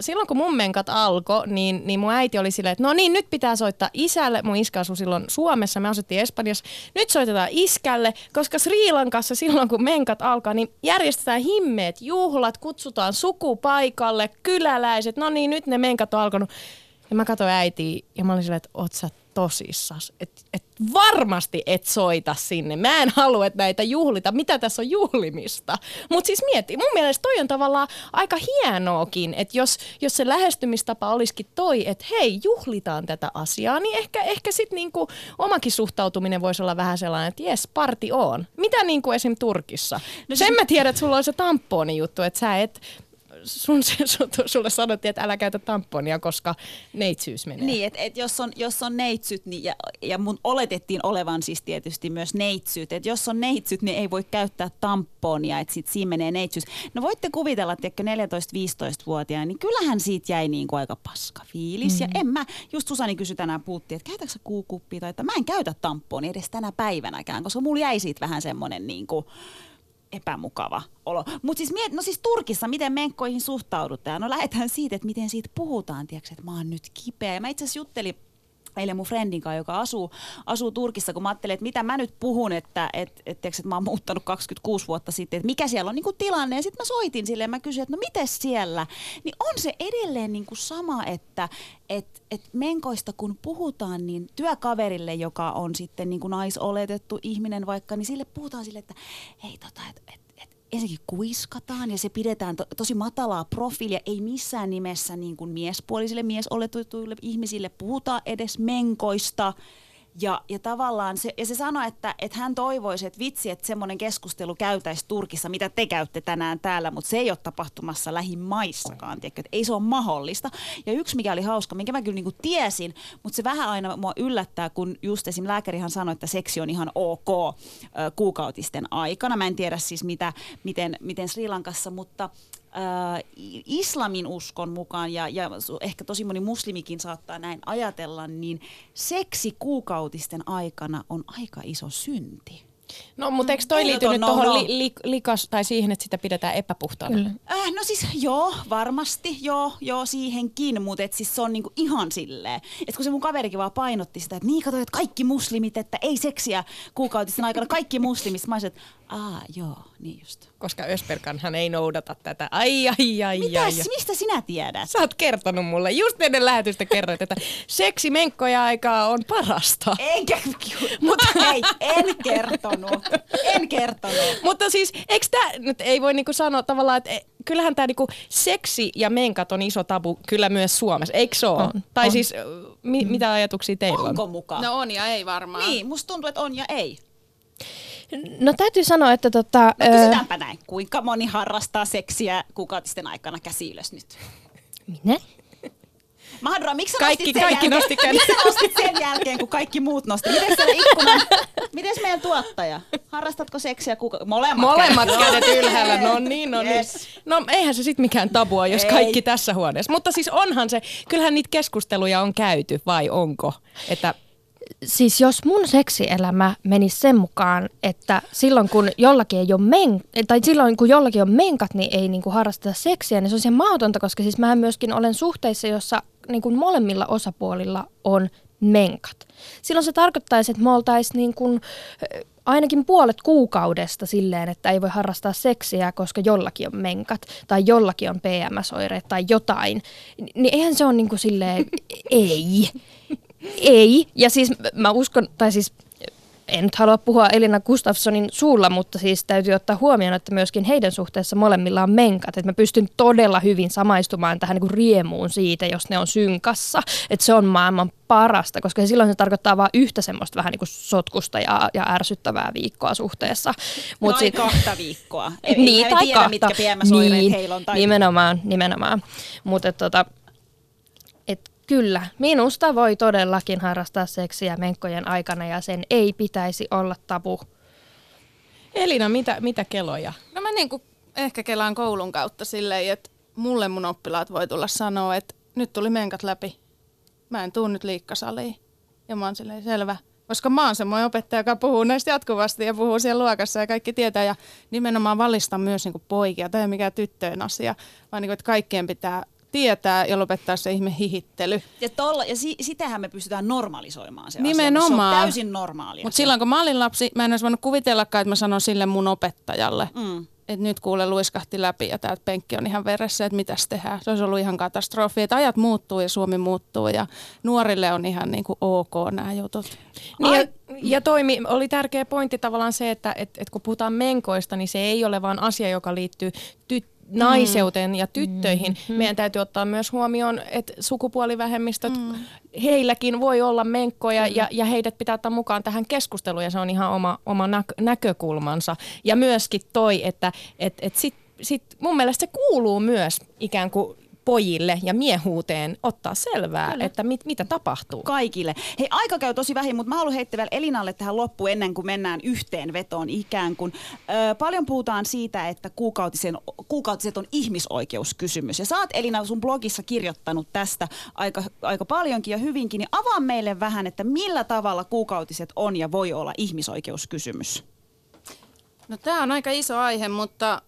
silloin kun mun menkat alkoi, niin mun äiti oli silleen, että no niin, nyt pitää soittaa isälle. Mun iskä asui silloin Suomessa, me asuttiin Espanjassa. Nyt soitetaan iskälle, koska Sri Lankassa silloin kun menkat alkaa, niin järjestetään himmeet juhlat, kutsutaan sukupaikalle, kyläläiset. No niin, nyt ne menkat on alkanut. Ja mä katsoin äitiä ja mä olin silleen, että oot sä tosissas, että et varmasti et soita sinne. Mä en halua, että näitä juhlita. Mitä tässä on juhlimista? Mutta siis mieti, mun mielestä toi on tavallaan aika hienoakin, että jos se lähestymistapa olisikin toi, että hei, juhlitaan tätä asiaa, niin ehkä sitten niinku omakin suhtautuminen voisi olla vähän sellainen, että jes, party on. Mitä niinku esim. Turkissa? No sen mä tiedän, että sulla on se tamponi juttu, että sä et... Sulle sanottiin, että älä käytä tamponia, koska neitsyys menee. Niin, että jos on neitsyt, niin ja mun oletettiin olevan siis tietysti myös neitsyt. Että jos on neitsyt, niin ei voi käyttää tamponia, että sit siinä menee neitsyys. No voitte kuvitella, että 14-15-vuotiaana, niin kyllähän siitä jäi niin kuin aika paska fiilis. Ja just Susani kysyi tänään, puhuttiin, että käytätkö sä kuukuppia tai että mä en käytä tamponia edes tänä päivänäkään, koska mulla jäi siitä vähän semmoinen niin kuin... epämukava olo. Mutta siis, siis Turkissa, miten menkkoihin suhtaudutaan? No lähdetään siitä, että miten siitä puhutaan, tiiäks, että mä oon nyt kipeä. Ja mä itse asiassa juttelin eilen mun friendin kanssa, joka asuu Turkissa, kun mä ajattelin, että mitä mä nyt puhun, että mä oon muuttanut 26 vuotta sitten, että mikä siellä on niin kuin tilanne. Ja sitten mä soitin silleen, mä kysyin, että no mites siellä? Niin on se edelleen niin kuin sama, että menkoista kun puhutaan, niin työkaverille, joka on sitten niin kuin naisoletettu ihminen vaikka, niin sille puhutaan sille, että hei ensinnäkin kuiskataan ja se pidetään tosi matalaa profiilia, ei missään nimessä niin kuin miespuolisille, miesoletuille ihmisille puhutaan edes menkoista. Ja tavallaan se sanoi, että hän toivoisi, että vitsi, että semmoinen keskustelu käytäisi Turkissa, mitä te käytte tänään täällä, mutta se ei ole tapahtumassa lähimaissakaan, tiedätkö, että ei se ole mahdollista. Ja yksi, mikä oli hauska, minkä mä kyllä niin kuin tiesin, mutta se vähän aina mua yllättää, kun just esim. Lääkärihan sanoi, että seksi on ihan ok kuukautisten aikana. Mä en tiedä siis miten Sri Lankassa, mutta islamin uskon mukaan, ja ehkä tosi moni muslimikin saattaa näin ajatella, niin seksi kuukautisten aikana on aika iso synti. No, mutta eikö toi liity nyt tuohon likas tai siihen, että sitä pidetään epäpuhtaana? No siis joo, varmasti joo siihenkin, mutta et siis se on niinku ihan silleen. Et kun se mun kaverikin vaan painotti sitä, että niin kato, että kaikki muslimit, että ei seksiä kuukautisten aikana, kaikki muslimit. Mä olisin, että joo, niin just. Koska Ösperkanhan ei noudata tätä. Ai. Mistä sinä tiedät? Sä oot kertonut mulle. Just ennen lähetystä kerroit, että seksi menkkoja aikaa on parasta. En kertonut. Mutta siis, eikö tää nyt ei voi niinku sanoa tavallaan, että kyllähän tää niinku seksi ja menkat on iso tabu kyllä myös Suomessa, eikö se ole? Tai on. Siis, mitä ajatuksia teillä on? Onko mukaan? No on ja ei varmaan. Niin, musta tuntuu, että on ja ei. No täytyy sanoa, että No kysytäänpä näin, kuinka moni harrastaa seksiä kuukautisten aikana, käsi ylös nyt? Minä? Mahdura, miksi kaikki nosti käden? Miksi nostit sen jälkeen, kun kaikki muut nosti? Mites meidän tuottaja? Harrastatko seksiä? Molemmat kädet ylhäällä. No niin. No eihän se sit mikään tabua, jos kaikki tässä huoneessa. Mutta siis onhan se, kyllähän niitä keskusteluja on käyty, vai onko? Siis jos mun seksielämä menisi sen mukaan, että silloin kun jollakin ei ole menkat, niin ei niinku harrasteta seksiä, niin se on ihan mahdotonta, koska siis mä myöskin olen suhteissa, jossa niinku molemmilla osapuolilla on menkat. Silloin se tarkoittaisi, että me oltaisiin niinku ainakin puolet kuukaudesta silleen, että ei voi harrastaa seksiä, koska jollakin on menkat tai jollakin on PMS-oireet tai jotain. Niin eihän se ole niinku silleen ei. Ei, ja siis mä uskon, tai siis en nyt halua puhua Elina Gustafssonin suulla, mutta siis täytyy ottaa huomioon, että myöskin heidän suhteessa molemmilla on menkat. Että mä pystyn todella hyvin samaistumaan tähän niinku riemuun siitä, jos ne on synkassa, että se on maailman parasta, koska silloin se tarkoittaa vaan yhtä semmoista vähän niinku sotkusta ja ärsyttävää viikkoa suhteessa. Kahta viikkoa. Niin, tai tiedä, kahta. Mitkä PMS-oireet heillä on. Nimenomaan. Mutta kyllä, minusta voi todellakin harrastaa seksiä menkkojen aikana ja sen ei pitäisi olla tabu. Elina, mitä keloja? No mä niinku ehkä kelaan koulun kautta silleen, että mulle mun oppilaat voi tulla sanoa, että nyt tuli menkat läpi. Mä en tuu nyt liikkasaliin. Ja mä oon silleen selvä. Koska mä oon semmoinen opettaja, joka puhuu näistä jatkuvasti ja puhuu siellä luokassa ja kaikki tietää. Ja nimenomaan valistan myös niinku poikia. Tämä ei ole mikään tyttöjen asia, vaan niinku, että kaikkien pitää tietää ja lopettaa se ihme hihittely. Ja sitähän me pystytään normalisoimaan se nimenomaan. Asia. Se on täysin normaalia. Mutta silloin kun mä olin lapsi, mä en olisi voinut kuvitellakaan, että mä sanon sille mun opettajalle, että nyt kuule luiskahti läpi ja tää penkki on ihan veressä, että mitäs tehdään. Se olisi ollut ihan katastrofi, että ajat muuttuu ja Suomi muuttuu ja nuorille on ihan niin kuin ok nämä jutut. Oli tärkeä pointti tavallaan se, että kun puhutaan menkoista, niin se ei ole vaan asia, joka liittyy naiseuteen ja tyttöihin. Meidän täytyy ottaa myös huomioon, että sukupuolivähemmistöt, heilläkin voi olla menkkoja ja heidät pitää ottaa mukaan tähän keskusteluun ja se on ihan oma näkökulmansa. Ja myöskin toi, että sit mun mielestä se kuuluu myös ikään kuin pojille ja miehuuteen ottaa selvää, että mitä tapahtuu. Kaikille. Hei, aika käy tosi vähin, mutta mä haluan heittää vielä Elinalle tähän loppuun ennen kuin mennään yhteenvetoon ikään kuin. Paljon puhutaan siitä, että kuukautiset on ihmisoikeuskysymys. Ja sä oot, Elina, sun blogissa kirjoittanut tästä aika paljonkin ja hyvinkin, niin avaa meille vähän, että millä tavalla kuukautiset on ja voi olla ihmisoikeuskysymys. No tämä on aika iso aihe, mutta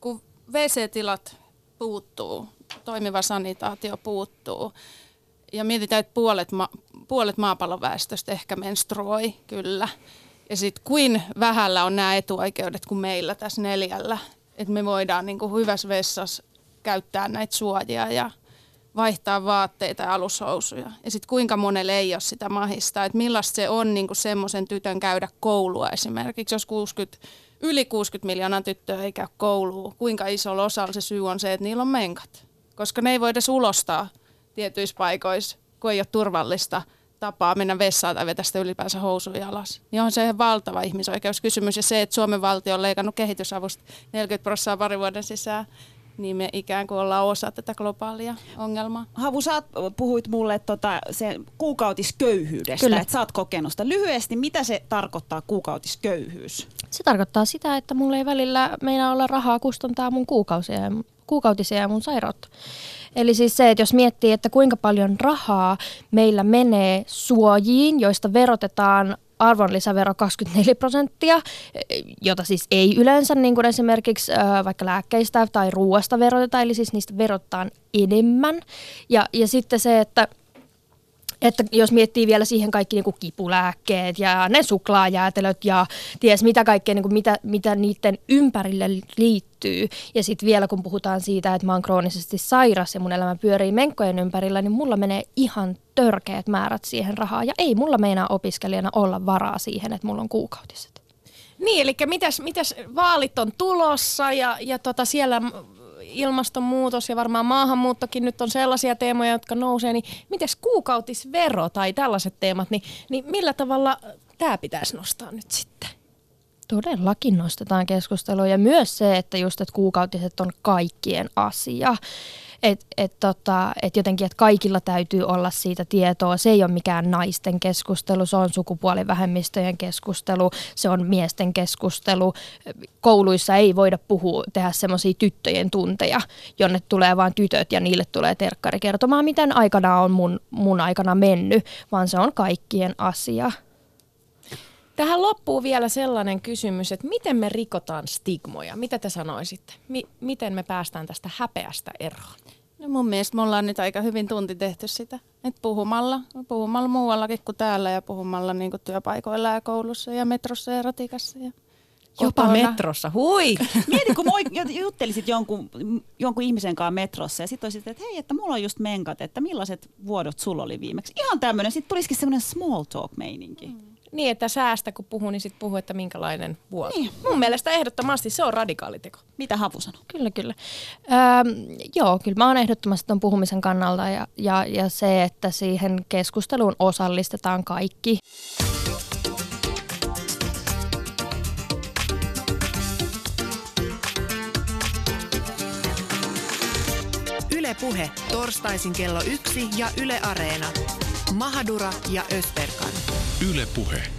kun WC-tilat puuttuu, toimiva sanitaatio puuttuu ja mietitään, että puolet maapallon väestöstä ehkä menstruoi, kyllä. Ja sitten kuin vähällä on nämä etuoikeudet kuin meillä tässä 4, että me voidaan niin kuin hyvässä vessassa käyttää näitä suojia ja vaihtaa vaatteita ja alushousuja. Ja sitten kuinka monelle ei ole sitä mahista, että millaista se on niin kuin semmoisen tytön käydä koulua esimerkiksi, jos yli 60 miljoonaa tyttöä ei käy koulua, kuinka isolla osalla se syy on se, että niillä on menkat, koska ne ei voida ulostaa tietyissä paikoissa, kun ei ole turvallista tapaa mennä vessaan tai vetä sitä ylipäänsä housuja alas. Niin on se ihan valtava ihmisoikeuskysymys ja se, että Suomen valtio on leikannut kehitysavusta 40% parin vuoden sisään, niin me ikään kuin ollaan osa tätä globaalia ongelmaa. Havu, sä puhuit mulle sen kuukautisköyhyydestä, kyllä, että sä oot kokenut sitä. Lyhyesti, mitä se tarkoittaa kuukautisköyhyys? Se tarkoittaa sitä, että mulla ei välillä meinaa olla rahaa kustantaa mun kuukautisia ja mun sairautta. Eli siis se, että jos miettii, että kuinka paljon rahaa meillä menee suojiin, joista verotetaan arvonlisävero 24%, jota siis ei yleensä niin kuin esimerkiksi vaikka lääkkeistä tai ruoasta verotetaan, eli siis niistä verotetaan enemmän. Ja sitten se, että jos miettii vielä siihen kaikki niin kuin kipulääkkeet ja ne suklaajäätelöt ja ties mitä kaikkea, niin kuin mitä niiden ympärille liittyy. Ja sitten vielä kun puhutaan siitä, että mä oon kroonisesti sairas ja mun elämä pyörii menkkojen ympärillä, niin mulla menee ihan törkeät määrät siihen rahaa. Ja ei mulla meinaa opiskelijana olla varaa siihen, että mulla on kuukautiset. Niin, eli mitäs vaalit on tulossa ja siellä ilmastonmuutos ja varmaan maahanmuuttokin nyt on sellaisia teemoja, jotka nousee, niin mites kuukautisvero tai tällaiset teemat, niin millä tavalla tämä pitäisi nostaa nyt sitten? Todellakin nostetaan keskustelua ja myös se, että just että kuukautiset on kaikkien asia. Et jotenkin, että kaikilla täytyy olla siitä tietoa. Se ei ole mikään naisten keskustelu, se on sukupuolivähemmistöjen keskustelu, se on miesten keskustelu. Kouluissa ei voida tehdä semmoisia tyttöjen tunteja, jonne tulee vain tytöt ja niille tulee terkkari kertomaan, miten aikana on mun aikana mennyt, vaan se on kaikkien asia. Tähän loppuu vielä sellainen kysymys, että miten me rikotaan stigmoja? Mitä te sanoisitte? Miten me päästään tästä häpeästä eroon? No mun mielestä me ollaan nyt aika hyvin tunti tehty sitä, että puhumalla muuallakin kuin täällä ja puhumalla niin kuin työpaikoilla ja koulussa ja metrossa ja ratikassa. Ja jopa metrossa, hui! Mieti, kun juttelisit jonkun ihmisen kanssa metrossa ja sitten olisit, että hei, että mulla on just menkat, että millaiset vuodot sulla oli viimeksi. Ihan tämmöinen, sitten tulisikin semmoinen small talk meininki. Niin, että säästä kun puhuu, niin sitten puhuu, että minkälainen vuosi. Niin. Mun mielestä ehdottomasti se on radikaaliteko. Mitä Havu sanoo? Kyllä. Kyllä mä oon ehdottomasti tuon puhumisen kannalta ja se, että siihen keskusteluun osallistetaan kaikki. Yle Puhe, torstaisin kello 1 ja Yle Areena. Mahadura ja Österkan. Yle Puhe.